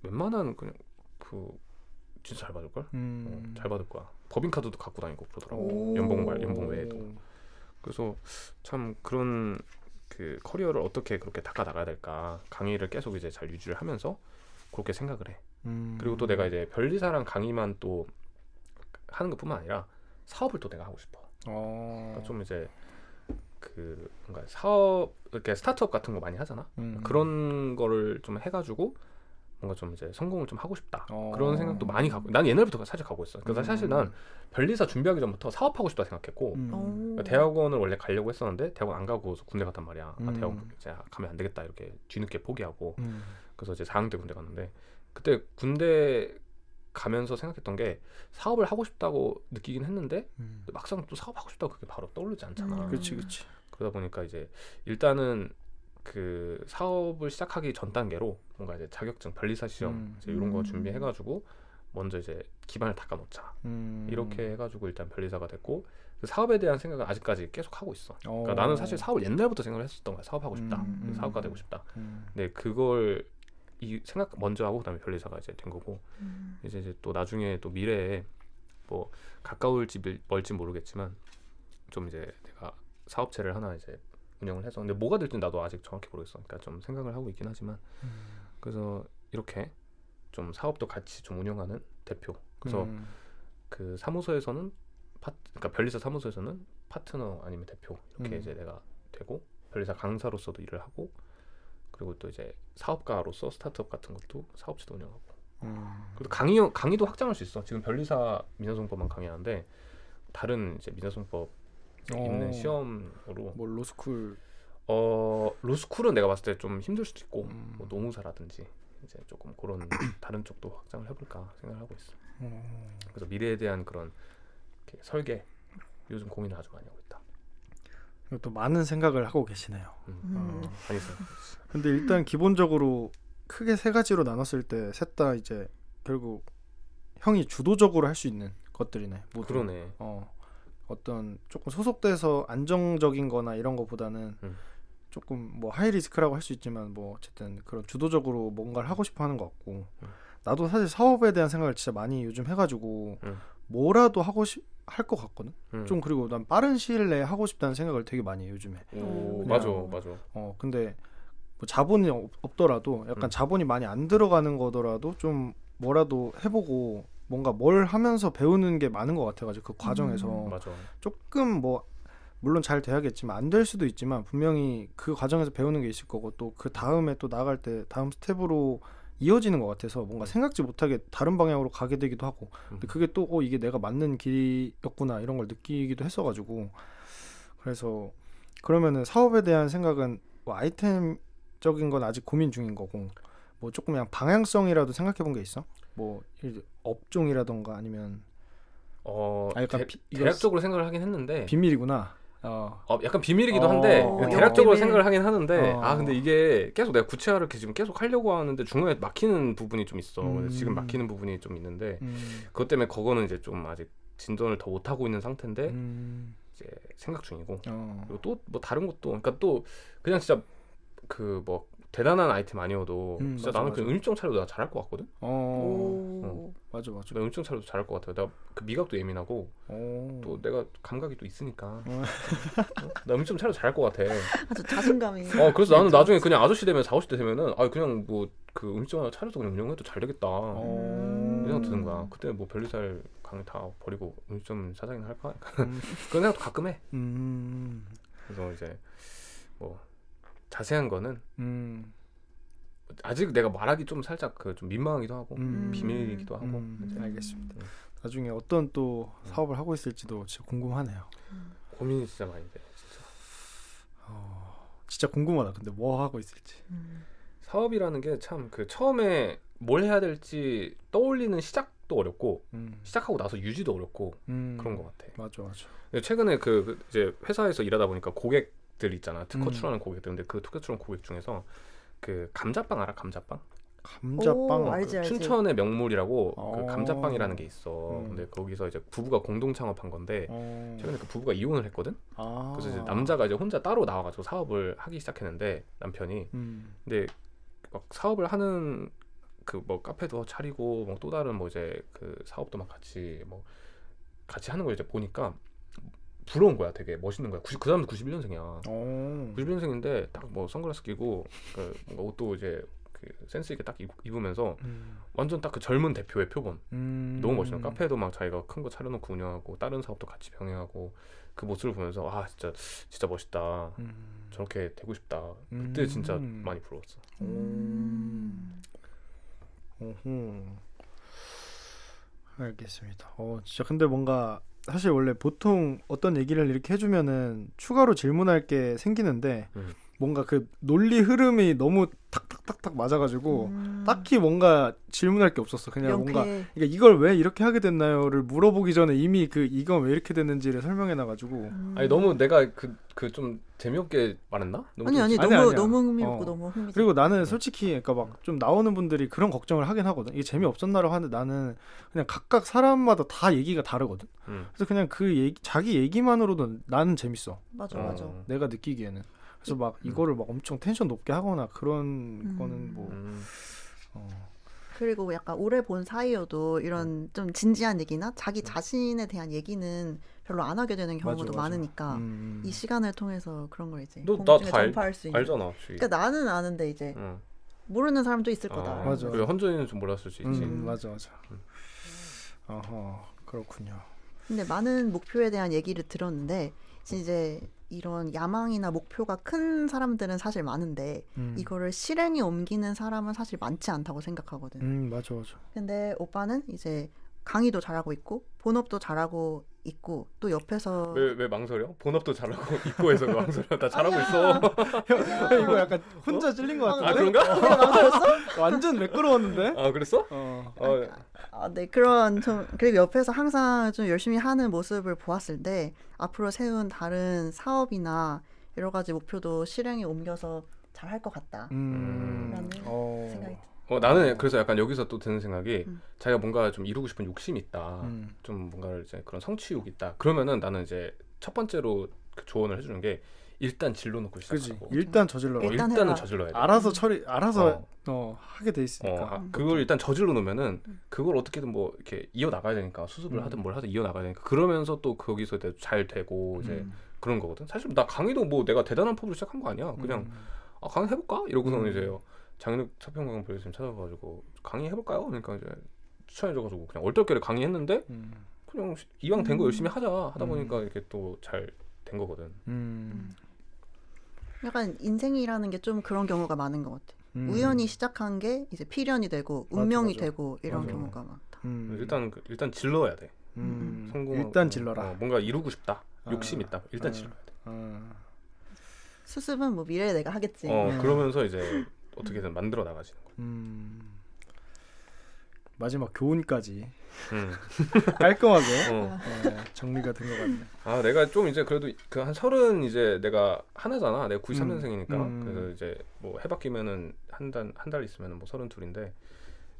웬만한 그냥 그 진짜 잘 받을 걸. 음. 어, 잘 받을 거야. 법인카드도 갖고 다니고 그러더라고. 오. 연봉 말 연봉 외에도. 그래서 참 그런 그 커리어를 어떻게 그렇게 닦아 나가야 될까 강의를 계속 이제 잘 유지를 하면서 그렇게 생각을 해. 음. 그리고 또 내가 이제 변리사랑 강의만 또 하는 것뿐만 아니라 사업을 또 내가 하고 싶어. 그러니까 좀 이제 그 뭔가 사업 이렇게 스타트업 같은 거 많이 하잖아. 음. 그런 거를 좀 해가지고 뭔가 좀 이제 성공을 좀 하고 싶다. 어. 그런 생각도 많이 갖고 난 옛날부터 사실 가고 있어. 그래서 음. 사실 난 변리사 준비하기 전부터 사업하고 싶다 생각했고 음. 그러니까 대학원을 원래 가려고 했었는데 대학원 안 가고 군대 갔단 말이야. 음. 아, 대학원 이제 가면 안 되겠다 이렇게 뒤늦게 포기하고 음. 그래서 이제 사 학년 때 군대 갔는데 그때 군대 가면서 생각했던 게 사업을 하고 싶다고 느끼긴 했는데 음. 막상 또 사업하고 싶다고 그게 바로 떠오르지 않잖아. 그렇지 음. 그렇지. 그러다 보니까 이제 일단은 그 사업을 시작하기 전 단계로 뭔가 이제 자격증, 변리사 시험 음. 이제 이런 거 준비해가지고 먼저 이제 기반을 닦아놓자. 음. 이렇게 해가지고 일단 변리사가 됐고 그 사업에 대한 생각은 아직까지 계속 하고 있어. 그러니까 나는 사실 사업을 옛날부터 생각을 했었던 거야. 사업하고 싶다. 음. 사업가 되고 싶다. 음. 근데 그걸 이 생각 먼저 하고 그다음에 변리사가 이제 된 거고 음. 이제, 이제 또 나중에 또 미래에 뭐 가까울지 멀지 모르겠지만 좀 이제 내가 사업체를 하나 이제 운영을 해서 근데 뭐가 될지 나도 아직 정확히 모르겠어. 그러니까 좀 생각을 하고 있긴 하지만 음. 그래서 이렇게 좀 사업도 같이 좀 운영하는 대표. 그래서 음. 그 사무소에서는 파트, 그러니까 변리사 사무소에서는 파트너 아니면 대표 이렇게 음. 이제 내가 되고, 변리사 강사로서도 일을 하고, 그리고 또 이제 사업가로서 스타트업 같은 것도 사업체도 운영하고. 음. 그리고 강의 강의도 확장할 수 있어. 지금 변리사 민사소송법만 강의하는데 다른 이제 민사소송법 있는 시험으로 뭐 로스쿨 어 로스쿨은 내가 봤을 때 좀 힘들 수도 있고 음. 뭐 노무사라든지 이제 조금 그런 다른 쪽도 확장을 해볼까 생각을 하고 있어. 음. 그래서 미래에 대한 그런 이렇게 설계 요즘 고민을 아주 많이 하고 있다. 또 많은 생각을 하고 계시네요. 음. 음. 어. 아니, 근데 일단 기본적으로 크게 세 가지로 나눴을 때 셋 다 이제 결국 형이 주도적으로 할 수 있는 것들이네. 모두. 그러네. 어. 어떤 조금 소속돼서 안정적인 거나 이런 거보다는 음. 조금 뭐 하이리스크라고 할 수 있지만 뭐 어쨌든 그런 주도적으로 뭔가를 하고 싶어 하는 것 같고, 음. 나도 사실 사업에 대한 생각을 진짜 많이 요즘 해가지고 음. 뭐라도 하고 싶 할 것 같거든. 음. 좀 그리고 난 빠른 시일 내에 하고 싶다는 생각을 되게 많이 해 요즘에. 오, 그냥, 맞아 맞아. 어 근데 뭐 자본이 없, 없더라도 약간 음. 자본이 많이 안 들어가는 거더라도 좀 뭐라도 해보고 뭔가 뭘 하면서 배우는 게 많은 것 같아가지고 그 과정에서 음, 맞아. 조금 뭐 물론 잘 돼야겠지만 안 될 수도 있지만 분명히 그 과정에서 배우는 게 있을 거고, 또 그 다음에 또 나갈 때 다음 스텝으로 이어지는 것 같아서 뭔가 생각지 못하게 다른 방향으로 가게 되기도 하고, 근데 그게 또 어, 이게 내가 맞는 길이었구나 이런 걸 느끼기도 했어가지고. 그래서 그러면은 사업에 대한 생각은 뭐 아이템적인 건 아직 고민 중인 거고, 뭐 조금 그냥 방향성이라도 생각해본 게 있어? 뭐 업종이라던가 아니면 어 아니, 대, 비, 대략적으로 생각을 하긴 했는데 비밀이구나. 어. 어 약간 비밀이기도 한데 어. 대략적으로 비밀. 생각을 하긴 하는데 어. 아 근데 이게 계속 내가 구체화를 지금 계속 하려고 하는데 중간에 막히는 부분이 좀 있어. 음. 지금 막히는 부분이 좀 있는데 음. 그것 때문에 그거는 이제 좀 아직 진전을 더 못 하고 있는 상태인데 음. 이제 생각 중이고 어. 그리고 또 뭐 다른 것도 그러니까 또 그냥 진짜 그 뭐 대단한 아이템 아니어도 음, 진짜 맞아, 나는 맞아. 그냥 음식점 차려도 나 잘할 것 거거든. 어, 맞아 맞아. 나 음식점 차려도 잘할 것 같아. 나 그 미각도 예민하고 오. 또 내가 감각이 또 있으니까 어? 나 음식점 차려도 잘할 것 같아. 아주 자신감이. 어, 그래서 나는 나중에 그냥 아저씨 되면 사오십 대 되면은 아 그냥 뭐 그 음식점 하나 차려서 그냥 운영해도 잘 되겠다. 음. 이런 생각 드는 거야. 그때 뭐 별리살 강의 다 버리고 음식점 사장이나 할까? 음. 그런 생각도 가끔 해. 음. 그래서 이제 뭐. 자세한 거는 음. 아직 내가 말하기 좀 살짝 그 좀 민망하기도 하고 음. 비밀이기도 하고. 음. 알겠습니다. 음. 나중에 어떤 또 사업을 음. 하고 있을지도 진짜 궁금하네요. 고민이 진짜 많이 돼. 진짜. 어, 진짜 궁금하다. 근데 뭐 하고 있을지. 음. 사업이라는 게 참 그 처음에 뭘 해야 될지 떠올리는 시작도 어렵고 음. 시작하고 나서 유지도 어렵고 음. 그런 것 같아. 맞아 맞아. 최근에 그 이제 회사에서 일하다 보니까 고객 들 있잖아. 특허 출원하는 음. 고객들. 근데 그 특허 출원 고객 중에서 그 감자빵 알아? 감자빵? 감자빵. 오, 알지, 알지. 춘천의 명물이라고 어. 그 감자빵이라는 게 있어. 음. 근데 거기서 이제 부부가 공동 창업한 건데 어. 최근에 그 부부가 이혼을 했거든. 아. 그래서 이제 남자가 이제 혼자 따로 나와가지고 사업을 하기 시작했는데 남편이. 음. 근데 막 사업을 하는 그 뭐 카페도 차리고 뭐 또 다른 뭐 이제 그 사업도 막 같이 뭐 같이 하는 걸 이제 보니까. 부러운 거야. 되게 멋있는 거야. 구십, 그 사람도 구십일 년생이야. 오. 구십일 년생인데 딱 뭐 선글라스 끼고 그 뭔가 옷도 이제 그 센스 있게 딱 입으면서 음. 완전 딱 그 젊은 대표의 표본. 음. 너무 멋있는 거야. 카페도 막 자기가 큰 거 차려놓고 운영하고 다른 사업도 같이 병행하고 그 모습을 보면서 아 진짜 진짜 멋있다. 음. 저렇게 되고 싶다. 그때 음. 진짜 많이 부러웠어. 음. 음. 알겠습니다. 어 진짜 근데 뭔가 사실 원래 보통 어떤 얘기를 이렇게 해주면은 추가로 질문할 게 생기는데 음. 뭔가 그 논리 흐름이 너무 탁탁탁탁 맞아가지고 음. 딱히 뭔가 질문할 게 없었어. 그냥 명쾌. 뭔가 그러니까 이걸 왜 이렇게 하게 됐나요를 물어보기 전에 이미 그 이건 왜 이렇게 됐는지를 설명해놔가지고 음. 아니 너무 내가 그 그 좀 재미없게 말했나? 너무 아니, 아니 아니 너무 아니야. 너무 흥미롭고 어. 너무 흥미. 그리고 나는 솔직히 그러니까 막 좀 나오는 분들이 그런 걱정을 하긴 하거든. 이게 재미없었나라고 하는데 나는 그냥 각각 사람마다 다 얘기가 다르거든. 음. 그래서 그냥 그 얘기 자기 얘기만으로도 나는 재밌어. 맞아 어. 맞아. 내가 느끼기에는. 그래서 막 이거를 음. 막 엄청 텐션 높게 하거나 그런 음. 거는 뭐 음. 어. 그리고 약간 오래 본 사이여도 이런 좀 진지한 얘기나 자기 음. 자신에 대한 얘기는 별로 안 하게 되는 경우도 맞아, 맞아. 많으니까 음. 이 시간을 통해서 그런 걸 이제 공중에 전파할 수 있는. 알잖아. 주의. 그러니까 나는 아는데 이제 음. 모르는 사람도 있을 거다. 아, 맞아. 그리고 헌전이는 좀 몰랐을 수 있지. 음, 맞아 맞아. 음. 어허. 그렇군요. 근데 많은 목표에 대한 얘기를 들었는데 이제 이런 야망이나 목표가 큰 사람들은 사실 많은데 음. 이거를 실행에 옮기는 사람은 사실 많지 않다고 생각하거든. 음, 맞아, 맞아. 근데 오빠는 이제 강의도 잘하고 있고 본업도 잘하고 있고 또 옆에서 왜, 왜 망설여? 본업도 잘하고 있고 해서 망설여. 나 잘하고 있어. 형, 이거 약간 혼자 찔린 것 같은데? 아, 그런가? 완전 매끄러웠는데? 아, 그랬어? 어. 어. 아, 네, 그런 좀 그리고 옆에서 항상 좀 열심히 하는 모습을 보았을 때 앞으로 세운 다른 사업이나 여러 가지 목표도 실행에 옮겨서 잘 할 것 같다. 음. 라는 어. 생각이 듭니다. 어 나는 그래서 약간 여기서 또 드는 생각이 음. 자기가 뭔가 좀 이루고 싶은 욕심이 있다, 음. 좀 뭔가 이제 그런 성취욕이 있다. 그러면은 나는 이제 첫 번째로 그 조언을 해주는 게 일단 질러놓고 시작하고. 일단 저질러. 어, 일단 일단은 저질러야 돼. 알아서 처리, 알아서 어. 어, 하게 돼 있으니까. 어, 아, 그걸 일단 저질러 놓으면은 그걸 어떻게든 뭐 이렇게 이어 나가야 되니까 수습을 음. 하든 뭘 하든 이어 나가야 되니까 그러면서 또 거기서 잘 되고 이제 음. 그런 거거든. 사실 나 강의도 뭐 내가 대단한 법으로 시작한 거 아니야. 그냥 음. 아, 강의 해볼까 이러고서는 음. 이제요. 장인욱 서평강 프로듀서님 찾아가지고 강의 해볼까요? 그러니까 이제 추천해줘가지고 그냥 얼떨결에 강의했는데 음. 그냥 이왕 된 거 음. 열심히 하자 하다 보니까 음. 이렇게 또 잘 된 거거든. 음. 약간 인생이라는 게 좀 그런 경우가 많은 것 같아. 음. 우연히 시작한 게 이제 필연이 되고 운명이 맞아, 맞아. 되고 이런 맞아. 경우가 많다. 음. 일단 일단 질러야 돼. 음. 성공. 일단 질러라. 어, 뭔가 이루고 싶다. 아. 욕심 있다. 일단 아. 질러야 돼. 아. 수습은 뭐 미래에 내가 하겠지. 어 음. 그러면서 이제. 어떻게든 만들어 나가시는 거. 음. 마지막 교훈까지 음. 깔끔하게 어. 네, 정리가 된 것 같네. 아, 내가 좀 이제 그래도 그 한 서른 이제 내가 하나잖아. 내가 구십삼 년생이니까 음. 그래서 이제 뭐 해바뀌면은 한 달 한 달 있으면은 뭐 서른 둘인데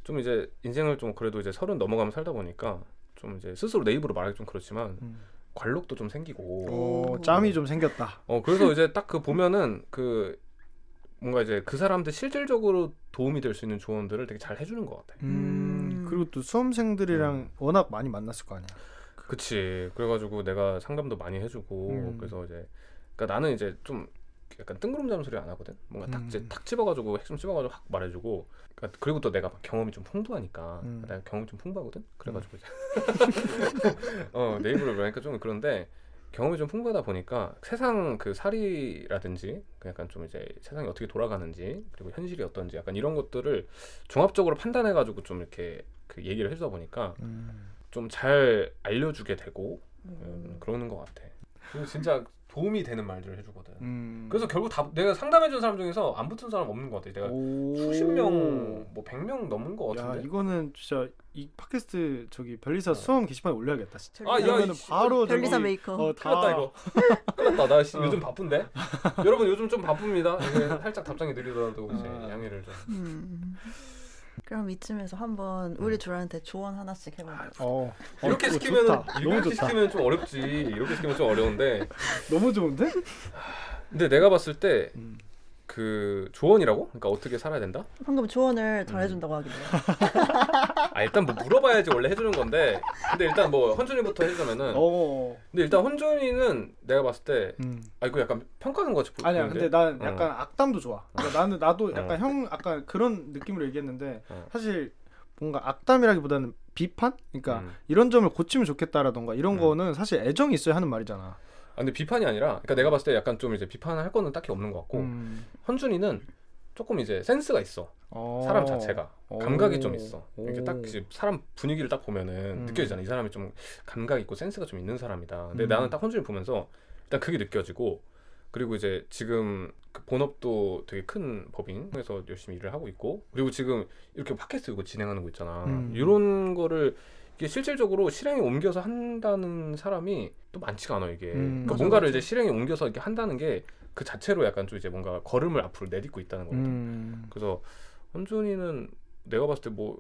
좀 이제 인생을 좀 그래도 이제 서른 넘어가면 살다 보니까 좀 이제 스스로 내 입으로 말하기 좀 그렇지만. 음. 관록도 좀 생기고. 오, 짬이 좀 생겼다. 어, 그래서 이제 딱 그 보면은 그. 뭔가 이제 그 사람들 실질적으로 도움이 될 수 있는 조언들을 되게 잘 해주는 것 같아. 음, 그리고 또 수험생들이랑 음. 워낙 많이 만났을 거 아니야. 그치. 그래가지고 내가 상담도 많이 해주고 음. 그래서 이제 그러니까 나는 이제 좀 약간 뜬구름 잡는 소리 안 하거든. 뭔가 딱, 음. 딱 집어가지고 핵심 집어가지고 확 말해주고. 그러니까 그리고 또 내가 막 경험이 좀 풍부하니까 음. 내가 경험이 좀 풍부하거든. 그래가지고 음. 어, 내 입으로 말하니까 좀 그런데. 경험이 좀 풍부하다 보니까 세상 그 사리라든지 약간 좀 이제 세상이 어떻게 돌아가는지 그리고 현실이 어떤지 약간 이런 것들을 종합적으로 판단해가지고 좀 이렇게 그 얘기를 해주다 보니까 음. 좀 잘 알려주게 되고 음. 그러는 것 같아. 그리고 진짜 도움이 되는 말들을 해주거든. 음. 그래서 결국 다 내가 상담해준 사람 중에서 안 붙은 사람 없는 것 같아. 내가 수십 명, 뭐 백 명 넘은 것 같은데. 야, 이거는 진짜 이 팟캐스트 저기 별리사 어. 수험 게시판에 올려야겠다. 진짜. 아, 야, 이, 바로 별리사 메이커. 어, 다 끝났다 이거. 끝났다. 나 어. 요즘 바쁜데. 여러분 요즘 좀 바쁩니다. 이게 살짝 답장이 느리더라도 이제 어. 양해를 좀. 음. 그럼 이쯤에서 한번 우리 둘한테 조언 하나씩 해볼까요? 어, 이렇게 어, 시키면 좋다. 이렇게 시키면 좀 어렵지. 이렇게 시키면 좀 어려운데. 너무 좋은데? 근데 내가 봤을 때 그 조언이라고? 그러니까 어떻게 살아야 된다? 방금 조언을 잘해준다고 음. 하길래. 아 일단 뭐 물어봐야지 원래 해주는 건데. 근데 일단 뭐 헌준이부터 해주자면은. 어. 근데 일단 헌준이는 내가 봤을 때. 음. 아 이거 약간 평가는 거지. 아니야. 근데 난 약간 어. 악담도 좋아. 그러니까 나는 나도 약간 어. 형 아까 그런 느낌으로 얘기했는데 어. 사실 뭔가 악담이라기보다는 비판? 그러니까 음. 이런 점을 고치면 좋겠다라던가 이런 음. 거는 사실 애정이 있어야 하는 말이잖아. 아, 근데 비판이 아니라, 그러니까 내가 봤을 때 약간 좀 이제 비판할 거는 딱히 없는 것 같고, 음. 헌준이는 조금 이제 센스가 있어. 오. 사람 자체가. 감각이 오. 좀 있어. 이렇게 딱 이제 사람 분위기를 딱 보면은 음. 느껴지잖아. 이 사람이 좀 감각 있고 센스가 좀 있는 사람이다. 근데 음. 나는 딱 헌준이 보면서 일단 그게 느껴지고, 그리고 이제 지금 그 본업도 되게 큰 법인에서 열심히 일을 하고 있고, 그리고 지금 이렇게 팟캐스트 이거 진행하는 거 있잖아. 음. 이런 거를 이게 실질적으로 실행에 옮겨서 한다는 사람이 또 많지가 않아 이게. 음, 그러니까 맞아, 뭔가를 맞아. 이제 실행에 옮겨서 이렇게 한다는 게 그 자체로 약간 좀 이제 뭔가 걸음을 앞으로 내딛고 있다는 거거든. 음. 그래서 헌준이는 내가 봤을 때 뭐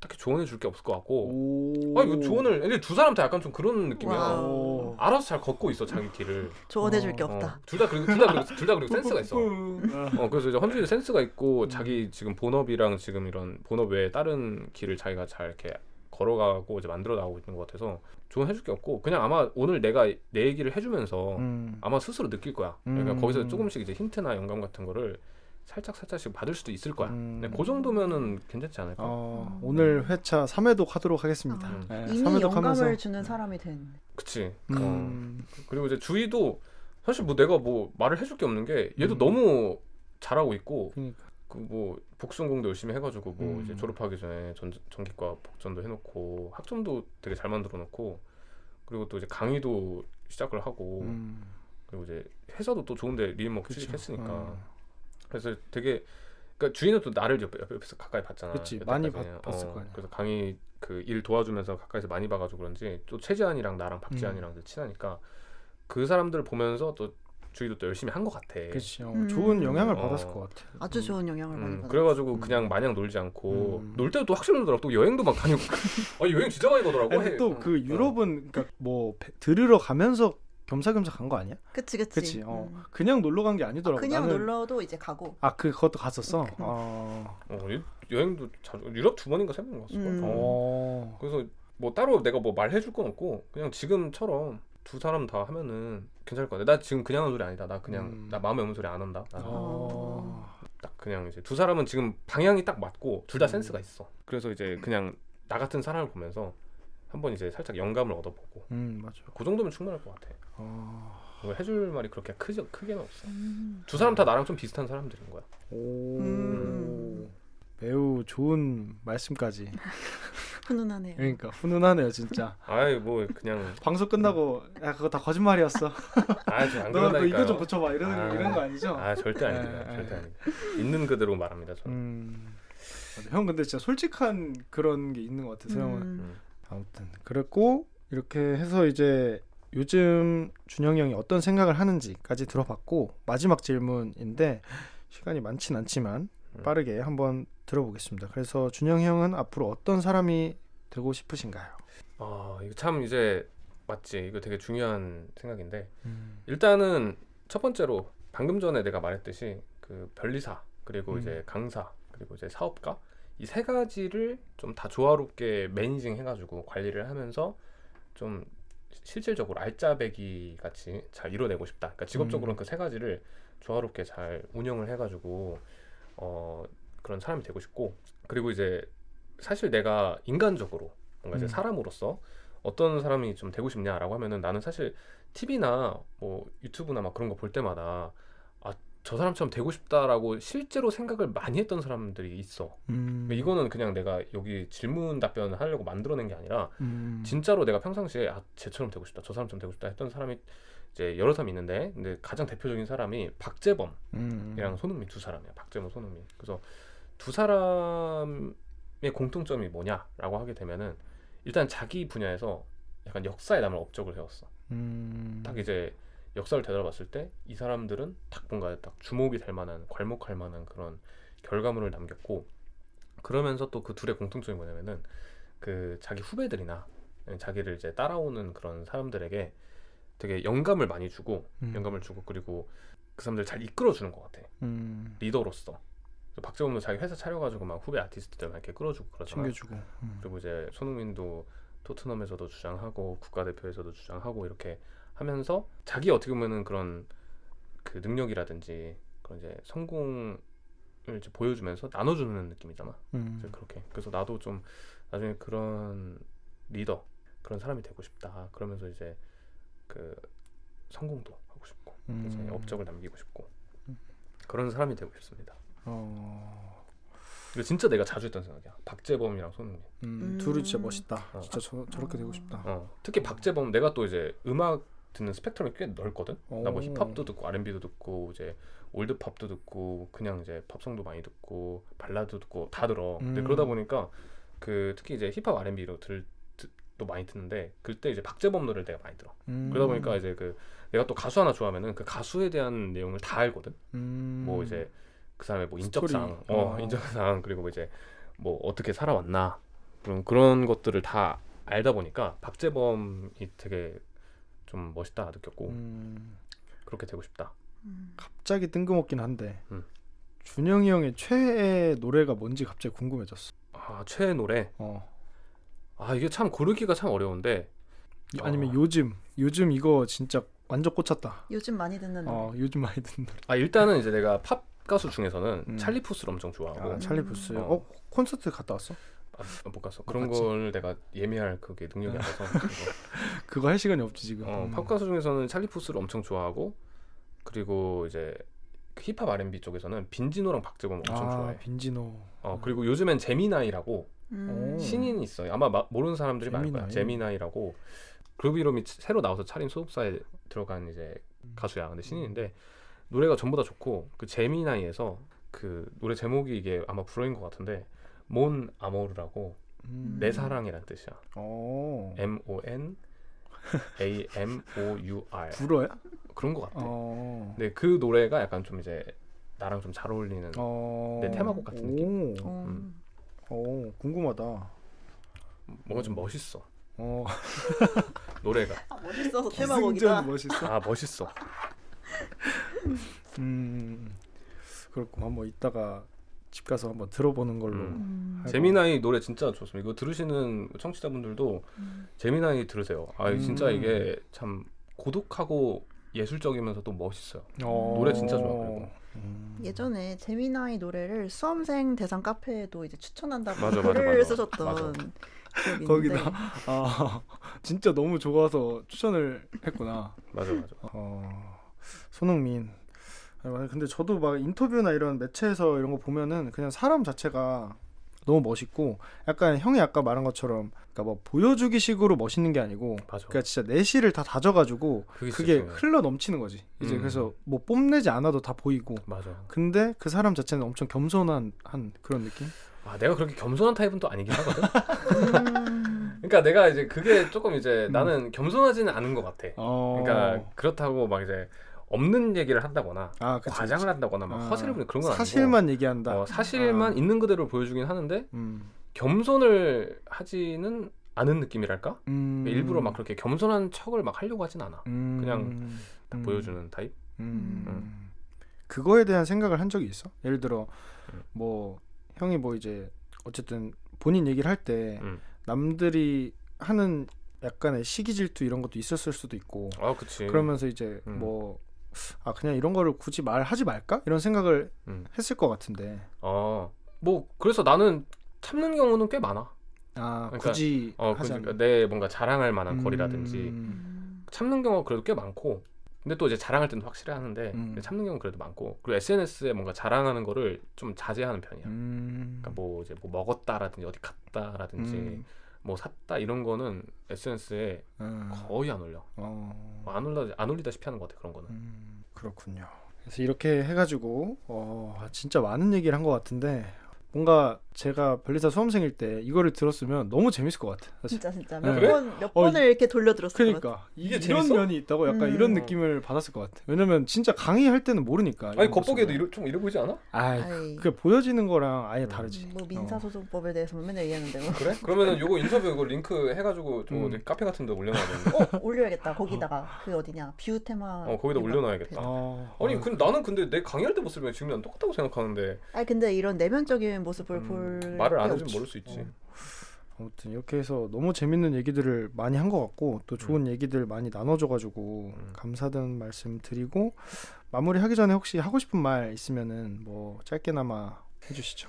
딱히 조언해 줄 게 없을 것 같고. 오. 아 이거 조언을 근데 두 사람 다 약간 좀 그런 느낌이야. 와우. 알아서 잘 걷고 있어 자기 길을. 조언해 줄 게 없다. 어, 둘 다 그리고 둘 다 그리고 둘 다 그리고 센스가 있어. 어 그래서 이제 헌준이 센스가 있고 음. 자기 지금 본업이랑 지금 이런 본업 외에 다른 길을 자기가 잘 이렇게 걸어가고 이제 만들어 나가고 있는 것 같아서 조언해줄 게 없고 그냥 아마 오늘 내가 내 얘기를 해주면서 음. 아마 스스로 느낄 거야. 그러니까 음. 거기서 조금씩 이제 힌트나 영감 같은 거를 살짝 살짝씩 받을 수도 있을 거야. 음. 네, 그 정도면은 괜찮지 않을까? 어, 음. 오늘 회차 삼 회독 하도록 하겠습니다. 음. 네, 이미 삼 회독 영감을 하면서. 주는 사람이 된. 그치. 음. 어. 그리고 이제 주희도 사실 뭐 내가 뭐 말을 해줄 게 없는 게 얘도 음. 너무 잘하고 있고 음. 그 뭐 복수공도 열심히 해가지고 뭐 음. 이제 졸업하기 전에 전, 전기과 복전도 해놓고 학점도 되게 잘 만들어놓고 그리고 또 이제 강의도 시작을 하고 음. 그리고 이제 회사도 또 좋은데 리엠워크 취직했으니까. 어. 그래서 되게 그러니까 주인은 또 나를 옆에, 옆에서 가까이 봤잖아. 그렇지. 많이 봤, 봤을 어, 거야. 그래서 강의 그 일 도와주면서 가까이서 많이 봐가지고 그런지 또 최재한이랑 나랑 박재한이랑 음. 친하니까 그 사람들을 보면서 또 주희도 또 열심히 한 것 같아. 그렇지. 어, 음. 좋은 영향을 어, 받았을 것 같아. 아주 좋은 영향을 음, 많이 받았어. 그래가지고 음. 그냥 마냥 놀지 않고 음. 놀 때도 또 확실히 놀더라고. 또 여행도 막 다니고. 아니 여행 진짜 많이 가더라고. 근데 또 그 유럽은 그러니까 뭐 들으러 가면서 겸사겸사 간 거 아니야? 그치 그치. 그치. 어. 음. 그냥 놀러 간 게 아니더라고. 아, 그냥 나는... 놀러도 이제 가고. 아 그, 그것도 갔었어? 어. 어, 여행도 자주 유럽 두 번인가 세 번 갔을 거야. 음. 어. 그래서 뭐 따로 내가 뭐 말해줄 건 없고 그냥 지금처럼 두 사람 다 하면은 괜찮을 것 같아. 나 지금 그냥 하는 소리 아니다. 나 그냥 음. 나 마음에 없는 소리 안 한다. 어. 딱 그냥 이제 두 사람은 지금 방향이 딱 맞고 둘 다 음. 센스가 있어. 그래서 이제 그냥 나 같은 사람을 보면서 한번 이제 살짝 영감을 얻어보고. 음 맞아. 그 정도면 충분할 것 같아. 어... 뭐 해줄 말이 그렇게 크지 크게는 없어. 음... 두 사람 다 나랑 좀 비슷한 사람들인 거야. 오 음... 매우 좋은 말씀까지. 훈훈하네요. 그러니까 훈훈하네요 진짜. 아이 뭐 그냥 방송 끝나고 야 그거 다 거짓말이었어. 아 저 안 그런다니까요. 너 이거 좀 고쳐봐 이런 아... 이런 거 아니죠? 아 절대 아닙니다. 절대 아닙니다. 있는 그대로 말합니다 저는. 음... 형 근데 진짜 솔직한 그런 게 있는 것 같아서 음... 형은. 음. 아무튼 그랬고 이렇게 해서 이제 요즘 준형이 형이 어떤 생각을 하는지까지 들어봤고 마지막 질문인데 시간이 많진 않지만 빠르게 한번 들어보겠습니다. 그래서 준형이 형은 앞으로 어떤 사람이 되고 싶으신가요? 아 이거 참 이제 맞지 이거 되게 중요한 생각인데 음. 일단은 첫 번째로 방금 전에 내가 말했듯이 그 변리사 그리고 음. 이제 강사 그리고 이제 사업가 이 세 가지를 좀 다 조화롭게 매니징 해가지고 관리를 하면서 좀 실질적으로 알짜배기 같이 잘 이뤄내고 싶다. 그러니까 직업적으로는 음. 그 세 가지를 조화롭게 잘 운영을 해가지고 어, 그런 사람이 되고 싶고 그리고 이제 사실 내가 인간적으로 뭔가 이제 음. 사람으로서 어떤 사람이 좀 되고 싶냐라고 하면은 나는 사실 티비나 뭐 유튜브나 막 그런 거 볼 때마다 저 사람처럼 되고 싶다라고 실제로 생각을 많이 했던 사람들이 있어. 음. 그러니까 이거는 그냥 내가 여기 질문 답변을 하려고 만들어낸 게 아니라 음. 진짜로 내가 평상시에 아, 쟤처럼 되고 싶다, 저 사람처럼 되고 싶다 했던 사람이 이제 여러 사람이 있는데 근데 가장 대표적인 사람이 박재범이랑 음. 손흥민 두 사람이야. 박재범, 손흥민. 그래서 두 사람의 공통점이 뭐냐라고 하게 되면은 일단 자기 분야에서 약간 역사에 남을 업적을 세웠어. 음. 딱 이제 역사를 되돌아봤을 때 이 사람들은 딱 뭔가 딱 주목이 될 만한 괄목할 만한 그런 결과물을 남겼고 그러면서 또 그 둘의 공통점이 뭐냐면은 그 자기 후배들이나 자기를 이제 따라오는 그런 사람들에게 되게 영감을 많이 주고 음. 영감을 주고 그리고 그 사람들을 잘 이끌어주는 것 같아. 음. 리더로서 박재범도 자기 회사 차려가지고 막 후배 아티스트들 막 이렇게 끌어주고 그러잖아요. 챙겨주고 음. 그리고 이제 손흥민도 토트넘에서도 주장하고 국가대표에서도 주장하고 이렇게 하면서 자기 어떻게 보면은 그런 그 능력이라든지 그런 이제 성공을 이제 보여주면서 나눠주는 느낌이잖아. 음. 그래서 그렇게 그래서 나도 좀 나중에 그런 리더 그런 사람이 되고 싶다. 그러면서 이제 그 성공도 하고 싶고 음. 이제 업적을 남기고 싶고 음. 그런 사람이 되고 싶습니다. 어. 근데 진짜 내가 자주 했던 생각이야. 박재범이랑 손흥민 음. 둘이 진짜 멋있다. 어. 진짜 저, 저렇게 되고 싶다. 어. 특히 박재범 내가 또 이제 음악 듣는 스펙트럼이 꽤 넓거든. 나 뭐 힙합도 듣고 알앤비도 듣고 이제 올드팝도 듣고 그냥 이제 팝송도 많이 듣고 발라드 듣고 다 들어. 근데 음. 그러다 보니까 그 특히 이제 힙합 알앤비로 들 또 많이 듣는데 그때 이제 박재범 노래를 내가 많이 들어. 음. 그러다 보니까 이제 그 내가 또 가수 하나 좋아하면은 그 가수에 대한 내용을 다 알거든. 음. 뭐 이제 그 사람의 뭐 인적사항, 어, 어. 인적사항 그리고 뭐 이제 뭐 어떻게 살아왔나 그런 그런 것들을 다 알다 보니까 박재범이 되게 좀 멋있다 느꼈고 음... 그렇게 되고 싶다. 음... 갑자기 뜬금없긴 한데 음. 준영이 형의 최애 노래가 뭔지 갑자기 궁금해졌어. 아 최애 노래? 어. 아 이게 참 고르기가 참 어려운데 아니면 어... 요즘 요즘 이거 진짜 완전 꽂혔다. 요즘 많이 듣는 노래. 어 요즘 많이 듣는 노래. 아 일단은 이제 내가 팝 팝가수 중에서는 음. 찰리푸스를 엄청 좋아하고. 아, 찰리푸스. 어. 어 콘서트 갔다 왔어? 아, 못 갔어. 그런 맞지? 걸 내가 예매할 그게 능력이 안 돼서. 그거. 그거 할 시간이 없지 지금. 어, 음. 팝가수 중에서는 찰리푸스를 엄청 좋아하고, 그리고 이제 힙합 알앤비 쪽에서는 빈지노랑 박재범 엄청 아, 좋아해. 빈지노. 어 그리고 요즘엔 제미나이라고 음. 신인이 있어요. 아마 마, 모르는 사람들이 제미나이. 많을 거야. 제미나이라고 그루비롬이 새로 나와서 차린 소속사에 들어간 이제 가수야. 근데 신인인데 노래가 전부 다 좋고, 그 제미나이에서 그 노래 제목이 이게 아마 불어인 것 같은데 몬 아모르라고 음. 내 사랑이란 뜻이야. 오. 엠 오 엔 에이 엠 오 유 알 불어야? 그런 것 같아. 어. 근데 그 노래가 약간 좀 이제 나랑 좀 잘 어울리는 어. 내 테마곡 같은 오. 느낌. 어. 음. 오, 궁금하다. 뭔가 좀 멋있어. 어. 노래가. 아, 멋있어서 테마곡이다. 멋있어. 아 멋있어. 음 그렇고 한번 이따가 집 가서 한번 들어보는 걸로. 음. 제미나이 노래 진짜 좋습니다. 이거 들으시는 청취자분들도 음. 제미나이 들으세요. 아 음. 진짜 이게 참 고독하고 예술적이면서도 멋있어요. 오. 노래 진짜 좋아. 그리고 음. 예전에 제미나이 노래를 수험생 대상 카페에도 이제 추천한다고 맞아, 글을 맞아, 맞아. 쓰셨던. 맞아. 거기다 아 진짜 너무 좋아서 추천을 했구나. 맞아 맞아. 어, 손흥민. 아니, 근데 저도 막 인터뷰나 이런 매체에서 이런 거 보면은 그냥 사람 자체가 너무 멋있고, 약간 형이 아까 말한 것처럼 그러니까 뭐 보여주기식으로 멋있는 게 아니고, 맞아. 그러니까 진짜 내실을 다 다져가지고 그게, 그게 흘러 넘치는 거지. 이제 음. 그래서 뭐 뽐내지 않아도 다 보이고. 맞아. 근데 그 사람 자체는 엄청 겸손한 한 그런 느낌. 아, 내가 그렇게 겸손한 타입은 또 아니긴 하거든. 그러니까 내가 이제 그게 조금 이제 음. 나는 겸손하지는 않은 것 같아. 어. 그러니까 그렇다고 막 이제 없는 얘기를 한다거나 아, 그치, 과장을 그치. 한다거나 막 아. 허세를 부리는 그런 건 아니고 사실만 얘기한다. 어, 사실만 아. 있는 그대로 보여주긴 하는데 음. 겸손을 하지는 않은 느낌이랄까? 음. 일부러 막 그렇게 겸손한 척을 막 하려고 하진 않아. 음. 그냥 딱 음. 보여주는 타입. 음. 음. 그거에 대한 생각을 한 적이 있어? 예를 들어 음. 뭐 형이 뭐 이제 어쨌든 본인 얘기를 할 때 음. 남들이 하는 약간의 시기 질투 이런 것도 있었을 수도 있고. 아, 그치. 그러면서 이제 음. 뭐 아 그냥 이런 거를 굳이 말하지 말까? 이런 생각을 음. 했을 것 같은데. 아, 뭐 그래서 나는 참는 경우는 꽤 많아. 아, 그러니까, 굳이 어, 하지 않나? 내 뭔가 자랑할 만한 음. 거리라든지 참는 경우가 그래도 꽤 많고. 근데 또 이제 자랑할 때는 확실히 하는데 음. 참는 경우는 그래도 많고, 그리고 에스엔에스에 뭔가 자랑하는 거를 좀 자제하는 편이야. 음. 그러니까 뭐 이제 뭐 먹었다라든지 어디 갔다라든지 음. 뭐 샀다 이런 거는 에스엔에스에 음. 거의 안 올려. 어. 안 올라 안 올리다시피 하는 것 같아 그런 거는. 음. 그렇군요. 그래서 이렇게 해가지고 어, 진짜 많은 얘기를 한 것 같은데. 뭔가 제가 변리사 수험생일 때 이거를 들었으면 너무 재밌을 것 같아. 사실. 진짜 진짜 몇 번, 몇 네. 번을 어, 이렇게 돌려 들었을 그러니까. 것 같아. 이게 이런 재밌어? 면이 있다고 약간 음. 이런 느낌을 받았을 것 같아. 왜냐면 진짜 강의할 때는 모르니까. 아니 겉보기에도 이러, 좀 이래 보이지 않아? 아이, 아이. 그게 보여지는 거랑 아예 음. 다르지. 뭐 민사소송법에 대해서 맨날 얘기하는데 뭐. 그래? 그러면은 요거 인터뷰 이거 링크 해가지고 좀 음. 카페 같은 데 올려놔야겠네. 어? 올려야겠다. 거기다가 그 어디냐 뷰 테마. 어 거기다 올려놔야겠다. 아. 아니 근데 나는 근데 내 강의할 때 모습이랑 지금 난 똑같다고 생각하는데. 아니 근데 이런 내면적인 모습을 음, 볼 말을 안 해주면 모를 수 있지. 어. 아무튼 이렇게 해서 너무 재밌는 얘기들을 많이 한 것 같고, 또 좋은 음. 얘기들 많이 나눠줘가지고 음. 감사하다는 말씀 드리고, 마무리하기 전에 혹시 하고 싶은 말 있으면은 뭐 짧게나마 해주시죠.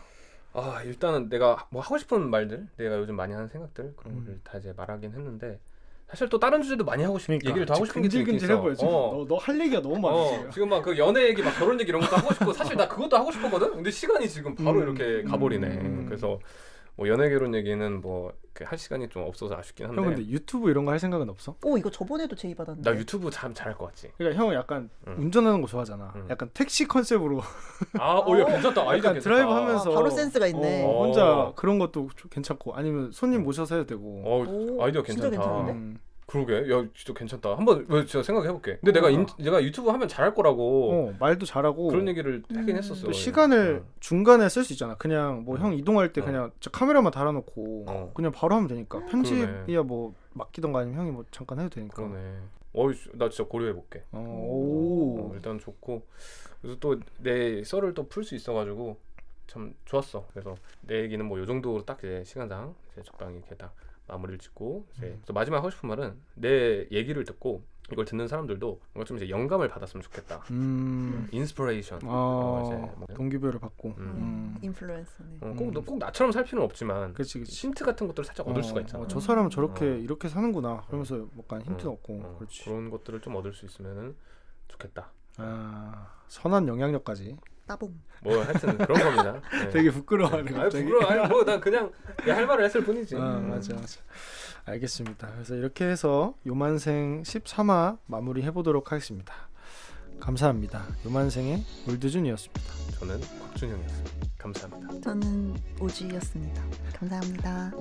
아 일단은 내가 뭐 하고 싶은 말들, 내가 요즘 많이 하는 생각들 그런 것들 음. 다 이제 말하긴 했는데, 사실 또 다른 주제도 많이 하고 싶으니까 얘기를 더 하고 싶은 게 있긴 있어. 근질근질 해보여 지금. 어. 너, 너 할 얘기가 너무 많아. 어. 지금 막 그 연애 얘기, 막 결혼 얘기 이런 것도 하고 싶고 사실 나 그것도 하고 싶었거든. 근데 시간이 지금 바로 음. 이렇게 가버리네. 음. 그래서 뭐 연애 결혼 얘기는 뭐 할 시간이 좀 없어서 아쉽긴 한데. 형 근데 유튜브 이런 거 할 생각은 없어? 오 이거 저번에도 제의 받았는데. 나 유튜브 참 잘할 것 같지. 그러니까 형 약간 응. 운전하는 거 좋아하잖아. 응. 약간 택시 컨셉으로. 아, 오, 야, 괜찮다. 아이디어 괜찮다. 드라이브 하면서. 아, 바로 센스가 있네. 어, 혼자 그런 것도 괜찮고, 아니면 손님 모셔서 해도 되고. 어, 아이디어 괜찮다. 진짜 괜찮은데? 음. 그러게, 야 진짜 괜찮다. 한번 왜 제가 생각해볼게. 근데 어, 내가 인, 내가 유튜브 하면 잘할 거라고. 어, 말도 잘하고. 그런 얘기를 하긴 음. 했었어. 시간을 어. 중간에 쓸 수 있잖아. 그냥 뭐 형 이동할 때 어. 그냥 카메라만 달아놓고 어. 그냥 바로 하면 되니까. 편집이야 뭐 맡기던가 아니면 형이 뭐 잠깐 해도 되니까. 그러네. 어이, 나 진짜 고려해볼게. 어. 오. 어, 일단 좋고, 그래서 또 내 썰을 또 풀 수 있어가지고 참 좋았어. 그래서 내 얘기는 뭐 요 정도로 딱 이제 시간당 이제 적당히 이렇게 딱 마무리를 짓고, 이제 음. 마지막 하고 싶은 말은 내 얘기를 듣고 이걸 듣는 사람들도 뭔가 좀 이제 영감을 받았으면 좋겠다. 음. 인스피레이션. 아, 어, 이제 뭐. 동기부여를 받고. 음. 음. 인플루언서네. 어, 꼭, 음. 꼭 나처럼 살 필요는 없지만 그치, 그치. 힌트 같은 것들을 살짝 어, 얻을 수가 있잖아. 어, 저 사람은 저렇게 어. 이렇게 사는구나. 그러면서 어. 뭔가 힌트 어. 얻고. 어. 그렇지. 그런 것들을 좀 얻을 수 있으면 좋겠다. 아, 선한 영향력까지. 따봉. 뭐 하여튼 그런 겁니다. 네. 되게 부끄러워하는 거. 아, 부끄러워. 아니 뭐 난 그냥 할 말을 했을 뿐이지. 아, 맞아, 맞아. 알겠습니다. 그래서 이렇게 해서 요만생 십삼 화 마무리 해보도록 하겠습니다. 감사합니다. 요만생의 올드준이었습니다. 저는 곽준형이었습니다. 감사합니다. 저는 오주희였습니다. 감사합니다.